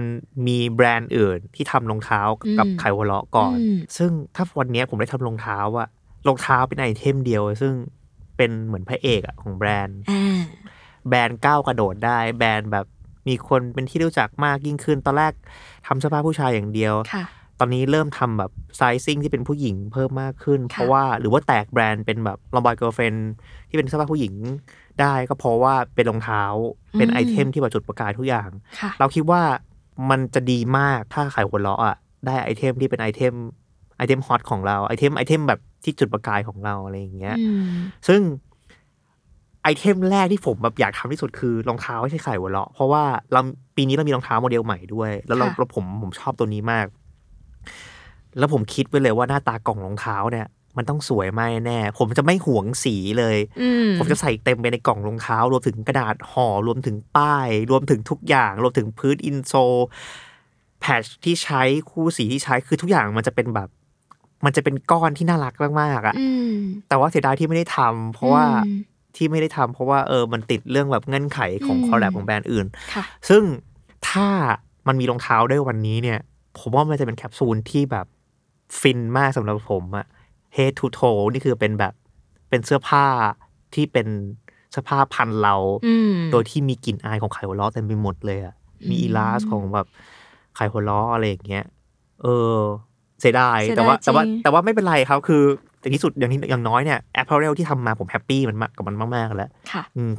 มีแบรนด์อื่นที่ทำรองเท้ากับขายหัวร้อยก่อนซึ่งถ้าวันนี้ผมได้ทำรองเท้าอะรองเท้าเป็นไอเทมเดียวซึ่งเป็นเหมือนพระเอกอะของแบรนด์ก้าวกระโดดได้แบรนด์แบบมีคนเป็นที่รู้จักมากยิ่งขึ้นตอนแรกทำเสื้อผ้าผู้ชายอย่างเดียวตอนนี้เริ่มทำแบบไซซิ่งที่เป็นผู้หญิงเพิ่มมากขึ้นเพราะว่าหรือว่าแตกแบรนด์เป็นแบบลอมบอยเกิร์ลเฟรนด์ที่เป็นเสื้อผ้าผู้หญิงได้ก็เพราะว่าเป็นรองเท้าเป็นไอเทมที่ประจุประกายทุกอย่างเราคิดว่ามันจะดีมากถ้าขายหัวเราะอะได้ไอเทมที่เป็นไอเทมฮอตของเราไอเทมแบบที่จุดประกายของเราอะไรอย่างเงี้ยซึ่งไอเทมแรกที่ผมแบบอยากทำที่สุดคือรองเท้าที่ขายหัวเราะเพราะว่าเราปีนี้เรามีรองเท้าโมเดลใหม่ด้วยแล้วผมชอบตัวนี้มากแล้วผมคิดไว้เลยว่าหน้าตากล่องรองเท้าเนี่ยมันต้องสวยมากแน่ผมจะไม่หวงสีเลยผมจะใส่เต็มไปในกล่องรองเท้ารวมถึงกระดาษห่อรวมถึงป้ายรวมถึงทุกอย่างรวมถึงพื้นอินโซลแพ แพทช์ที่ใช้คู่สีที่ใช้คือทุกอย่างมันจะเป็นแบบมันจะเป็นก้อนที่น่ารักมากๆอ่ะแต่ว่าเสียดายที่ไม่ได้ทำเพราะว่าที่ไม่ได้ทำเพราะว่ามันติดเรื่องแบบเงื่อนไขของคอลแลบของแบรนด์อื่นซึ่งถ้ามันมีรองเท้าได้วันนี้เนี่ยผมว่ามันจะเป็นแคปซูลที่แบบฟินมากสำหรับผมอะ Head to Toe นี่คือเป็นแบบเป็นเสื้อผ้าที่เป็นเสื้อผ้าพันเราโดยที่มีกลิ่นอายของไข่หัวล้อเต็มไปหมดเลยอะมีอีลาสของแบบไข่หัวล้ออะไรอย่างเงี้ยเสียดายแต่ว่าไม่เป็นไรครับคือแต่ที่สุดอย่างน้อยเนี่ย apparel ที่ทำมาผมแฮปปี้มันมากกับมันมากๆแล้ว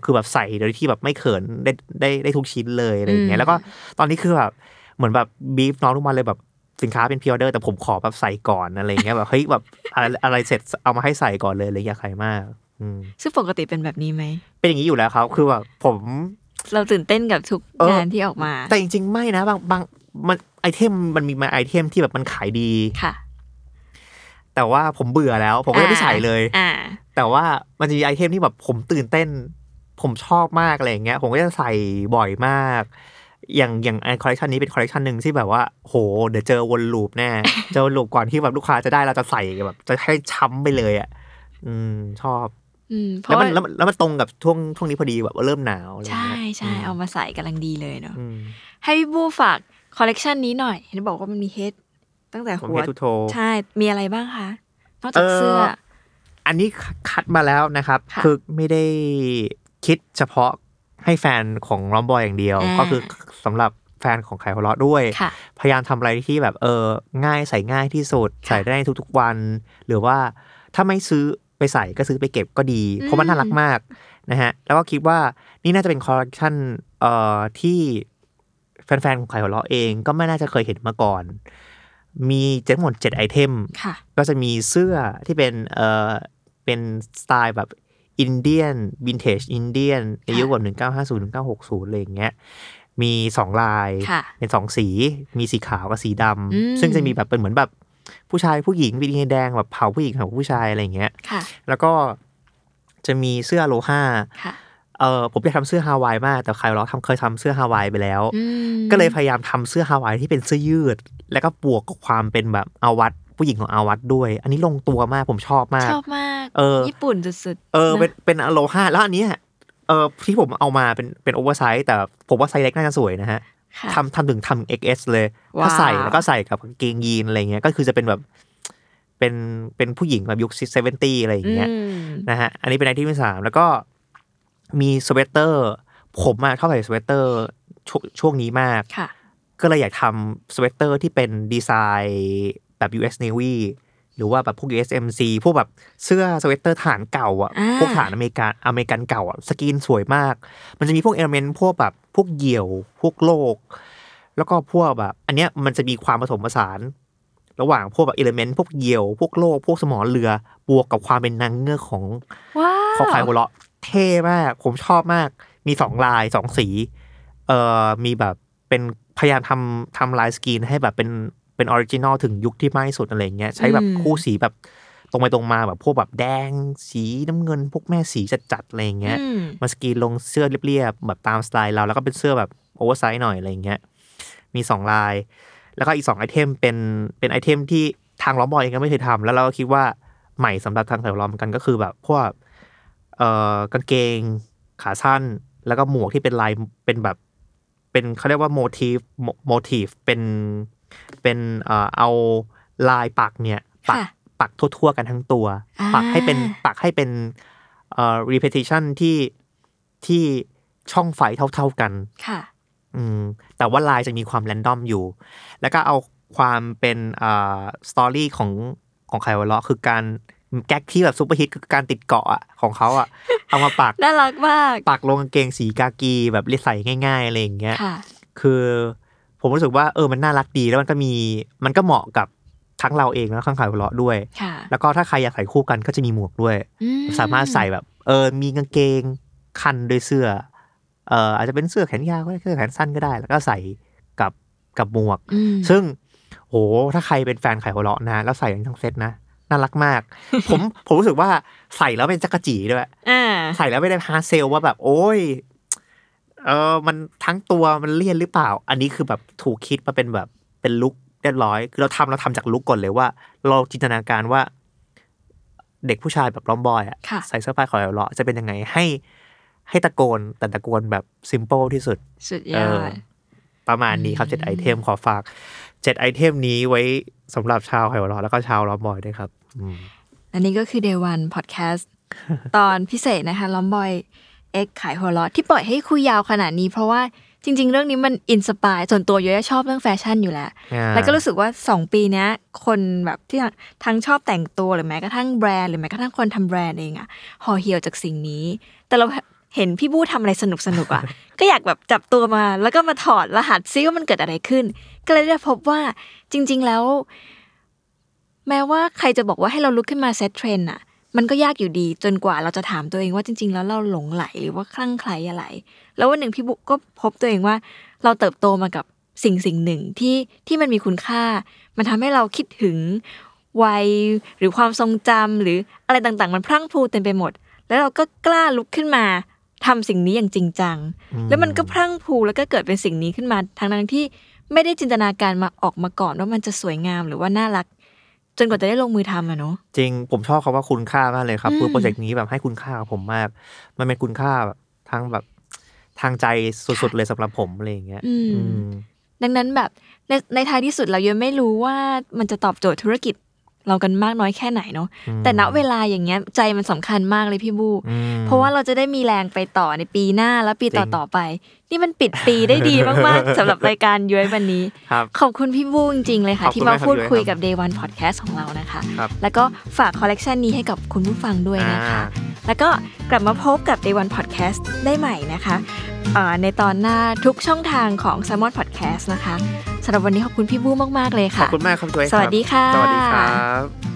คือแบบใส่โดยที่แบบไม่เขินได้ทุกชิ้นเลยอะไรอย่างเงี้ยแล้วก็ตอนนี้คือแบบเหมือนแบบบีฟน้องทุกวันเลยแบบสินค้าเป็นพรีออเดอร์แต่ผมขอแบบใส่ก่อนอะไรอย่างเงี้ยแบบเฮ้ยแบบอะไรเสร็จเอามาให้ใส่ก่อนเลยอะไรอย่างเงี้ยใครมากซึ่งปกติเป็นแบบนี้ไหมเป็นอย่างนี้อยู่แล้วครับคือแบบผมเราตื่นเต้นกับทุกงานที่ออกมาแต่จริงๆไม่นะบางมันไอเทมมันมีมาไอเทมที่แบบมันขายดีค่ะแต่ว่าผมเบื่อแล้วผมก็ไม่ได้ใส่เลยแต่ว่ามันจะมีไอเทมที่แบบผมตื่นเต้นผมชอบมากอะไรอย่างเงี้ยผมก็จะใส่บ่อยมากอย่างคอลเลคชันนี้เป็นคอลเลคชันนึงที่แบบว่าโหเดี๋ยวเจอวนลูปแน่เจอวนลูปก่อนที่แบบลูกค้าจะได้เราจะใส่แบบจะให้ช้ำไปเลยอ่ะชอบแล้วมันตรงกับช่วงนี้พอดีแบบเริ่มหนาวใช่ใช่เอามาใส่กำลังดีเลยเนาะให้พี่บูฝากคอลเลคชันนี้หน่อยเห็นบอกว่ามันมีเฮดตั้งแต่หัวใช่มีอะไรบ้างคะนอกจากเสื้ออันนี้คัดมาแล้วนะครับคือไม่ได้คิดเฉพาะให้แฟนของล้อมบอยอย่างเดียวก็คือสำหรับแฟนของไข่หัวเราะด้วยพยายามทำอะไรที่แบบง่ายใส่ง่ายที่สุดใส่ได้ทุกๆวันหรือว่าถ้าไม่ซื้อไปใส่ก็ซื้อไปเก็บก็ดีเพราะมันน่ารักมากนะฮะแล้วก็คิดว่านี่น่าจะเป็นคอลเลคชั่นที่แฟนๆของไข่หัวเราะเองก็ไม่น่าจะเคยเห็นมาก่อนมีทั้งหมด7ไอเทมก็จะมีเสื้อที่เป็นสไตล์แบบอินเดียนวินเทจอินเดียนอายุแบบ1950 1960อะไรอย่างเงี้ยมี2ลายเป็น2สีมีสีขาวกับสีดำซึ่งจะมีแบบเป็นเหมือนแบบผู้ชายผู้หญิงวินเทจแดงแบบเผาผู้หญิงเผาผู้ชายอะไรอย่างเงี้ยแล้วก็จะมีเสื้อโลหะผมอยากทำเสื้อฮาวายมากแต่ใครร้องเคยทำเสื้อฮาวายไปแล้วก็เลยพยายามทำเสื้อฮาวายที่เป็นเสื้อยืดแล้วก็บวกกับความเป็นแบบอาวัตผู้หญิงของอาวัตด้วยอันนี้ลงตัวมากผมชอบมากชอบมากญี่ปุ่นสุดๆเป็นอโลฮาแล้วอันนี้ที่ผมเอามาเป็นโอเวอร์ไซส์แต่ผมว่าไซส์เล็กน่าจะสวยนะฮะทำถึงทำ XS เลยถ้าใส่แล้วก็ใส่กับกางเกงยีนอะไรเงี้ยก็คือจะเป็นแบบเป็นผู้หญิงแบบยุค70อะไรอย่างเงี้ยนะฮะอันนี้เป็นไอเทมที่3แล้วก็มีสเวตเตอร์ผมมาเข้าใส่สเวตเตอร์ช่วงนี้มากก็เลยอยากทำสเวตเตอร์ที่เป็นดีไซน์แบบ US Navy หรือว่าแบบพวก USMC พวกแบบเสื้อสเวตเตอร์ฐานเก่าอ่ะพวกฐานอเมริกันเก่าอ่ะสกรีนสวยมากมันจะมีพวกเอลเมนต์พวกแบบพวกเหยี่ยวพวกโลกแล้วก็พวกแบบอันเนี้ยมันจะมีความผสมผสานระหว่างพวกแบบเอลเมนต์พวกเหยี่ยวพวกโลกพวกสมอเรือบวกกับความเป็นนางเงือกของไข่หัวเราะเท่มากผมชอบมากมี2ลาย2สีมีแบบเป็นพยายามทำลายสกรีนให้แบบเป็นออริจินอลถึงยุคที่มากที่สุดอะไรเงี้ยใช้แบบคู่สีแบบตรงไปตรงมาแบบพวกแบบแดงสีน้ำเงินพวกแม่สีจัดๆอะไรเงี้ยมาสกรีนลงเสื้อเรียบๆแบบตามสไตล์เราแล้วก็เป็นเสื้อแบบโอเวอร์ไซส์หน่อยอะไรเงี้ยมี2ลายแล้วก็อีก2ไอเทมเป็นไอเทมที่ทางล้อมบอยเองก็ไม่เคยทำแล้วเราก็คิดว่าใหม่สำหรับทางแถวล้อมกันก็คือแบบพวกกางเกงขาสั้นแล้วก็หมวกที่เป็นลายเป็นแบบเป็นเขาเรียกว่าโมทีฟเป็นเอาลายปักเนี่ยปักทั่วๆกันทั้งตัวปักให้เป็นrepetition ที่ช่องไฟเท่าๆกันค่ะแต่ว่าลายจะมีความแรนดอมอยู่แล้วก็เอาความเป็นสตอรี่ของไข่หัวเราะคือการแก๊กที่แบบซุปเปอร์ฮิตคือการติดเกาะของเขาอ่ะเอามาปักน่ารักมากปักลงกางเกงสีกากีแบบเรียใส่ง่ายๆอะไรอย่างเงี้ยคือผมรู้สึกว่ามันน่ารักดีแล้วมันก็เหมาะกับทั้งเราเองแล้วทั้งไข่หัวเราะด้วยแล้วก็ถ้าใครอยากใส่คู่กันก็จะมีหมวกด้วยสามารถใส่แบบมีกางเกงคันด้วยเสื้ออาจจะเป็นเสื้อแขนยาวก็ได้เสื้อแขนสั้นก็ได้แล้วก็ใส่กับหมวกซึ่งโหถ้าใครเป็นแฟนไข่หัวเราะนะแล้วใส่ทั้งเซตนะน่ารักมากผมรู้สึกว่าใส่แล้วเป็นจักรจีด้วยใส่แล้วไม่ได้ฮาเซลว่าแบบโอ้ยมันทั้งตัวมันเลี่ยนหรือเปล่าอันนี้คือแบบถูกคิดมาเป็นแบบ เป็นลุคเรียบร้อยคือเราทำจากลุคก่อนเลยว่าเราจินตนาการว่าเด็กผู้ชายแบบล้อมบอยอ่ะใส่เสื้อผ้าขาวเลาะจะเป็นยังไงให้ตะโกนแต่ตะโกนแบบซิมเปิลที่สุดประมาณนี้ครับ7ไอเทมขอฝาก7ไอเทมนี้ไว้สำหรับชาวขาวเลาะแล้วก็ชาวล้อมบอยด้วยครับอันนี้ก็คือ Day 1 Podcast ตอนพิเศษนะคะล้อมบอยX ขายหัวเราะที่ปล่อยให้คุยยาวขนาดนี้เพราะว่าจริงๆเรื่องนี้มันอินสปายส่วนตัวเยอะชอบเรื่องแฟชั่นอยู่แล้ว แล้วก็รู้สึกว่า2ปีนี้คนแบบที่ทั้งชอบแต่งตัวหรือแม้กระทั่งแบรนด์หรือแม้กระทั่งคนทำแบรนด์เองอะห่อเหี่ยวจากสิ่งนี้แต่เราเห็นพี่บู้ทำอะไรสนุกๆอะ ก็อยากแบบจับตัวมาแล้วก็มาถอดรหัสซิว่ามันเกิดอะไรขึ้นก็เลยได้พบว่าจริงๆแล้วแม้ว่าใครจะบอกว่าให้เราลุกขึ้นมาเซตเทรนด์อะมันก็ยากอยู่ดีจนกว่าเราจะถามตัวเองว่าจริงๆแล้วเราหลงไหลหรือว่าคลั่งไคล้อะไรแล้ววันหนึ่งพี่บุ๊กก็พบตัวเองว่าเราเติบโตมากับสิ่งหนึ่งที่มันมีคุณค่ามันทำให้เราคิดถึงวัยหรือความทรงจำหรืออะไรต่างๆมันพรั่งพรูเต็มไปหมดแล้วเราก็กล้าลุกขึ้นมาทำสิ่งนี้อย่างจริงจังแล้วมันก็พรั่งพรูแล้วก็เกิดเป็นสิ่งนี้ขึ้นมาทั้งๆที่ไม่ได้จินตนาการมาออกมาก่อนว่ามันจะสวยงามหรือว่าน่ารักจนกว่าจะได้ลงมือทำอะเนาะจริงผมชอบคำว่าคุณค่ามากเลยครับคือโปรเจกต์นี้แบบให้คุณค่ากับผมมากมันเป็นคุณค่าแบบทางใจสุดๆเลยสำหรับผมอะไรอย่างเงี้ยดังนั้นแบบในท้ายที่สุดเรายังไม่รู้ว่ามันจะตอบโจทย์ธุรกิจเรากันมากน้อยแค่ไหนเนาะแต่ณเวลาอย่างเงี้ยใจมันสำคัญมากเลยพี่บูเพราะว่าเราจะได้มีแรงไปต่อในปีหน้าและปีต่อๆไปนี่มันปิดปีได้ดีมากๆสำหรับรายการย้อยวันนี้ขอบคุณพี่บูจริงๆเลยค่ะที่มาพูดคุยกับ Day 1 Podcast ของเรานะคะแล้วก็ฝากคอลเลกชันนี้ให้กับคุณผู้ฟังด้วยนะคะแล้วก็กลับมาพบกับ Day 1 Podcast ได้ใหม่นะคะในตอนหน้าทุกช่องทางของ Salmon Podcast นะคะสำหรับวันนี้ขอบคุณพี่บูมากๆเลยค่ะขอบคุณมากครับด้วยครับสวัสดีค่ะสวัสดีครับ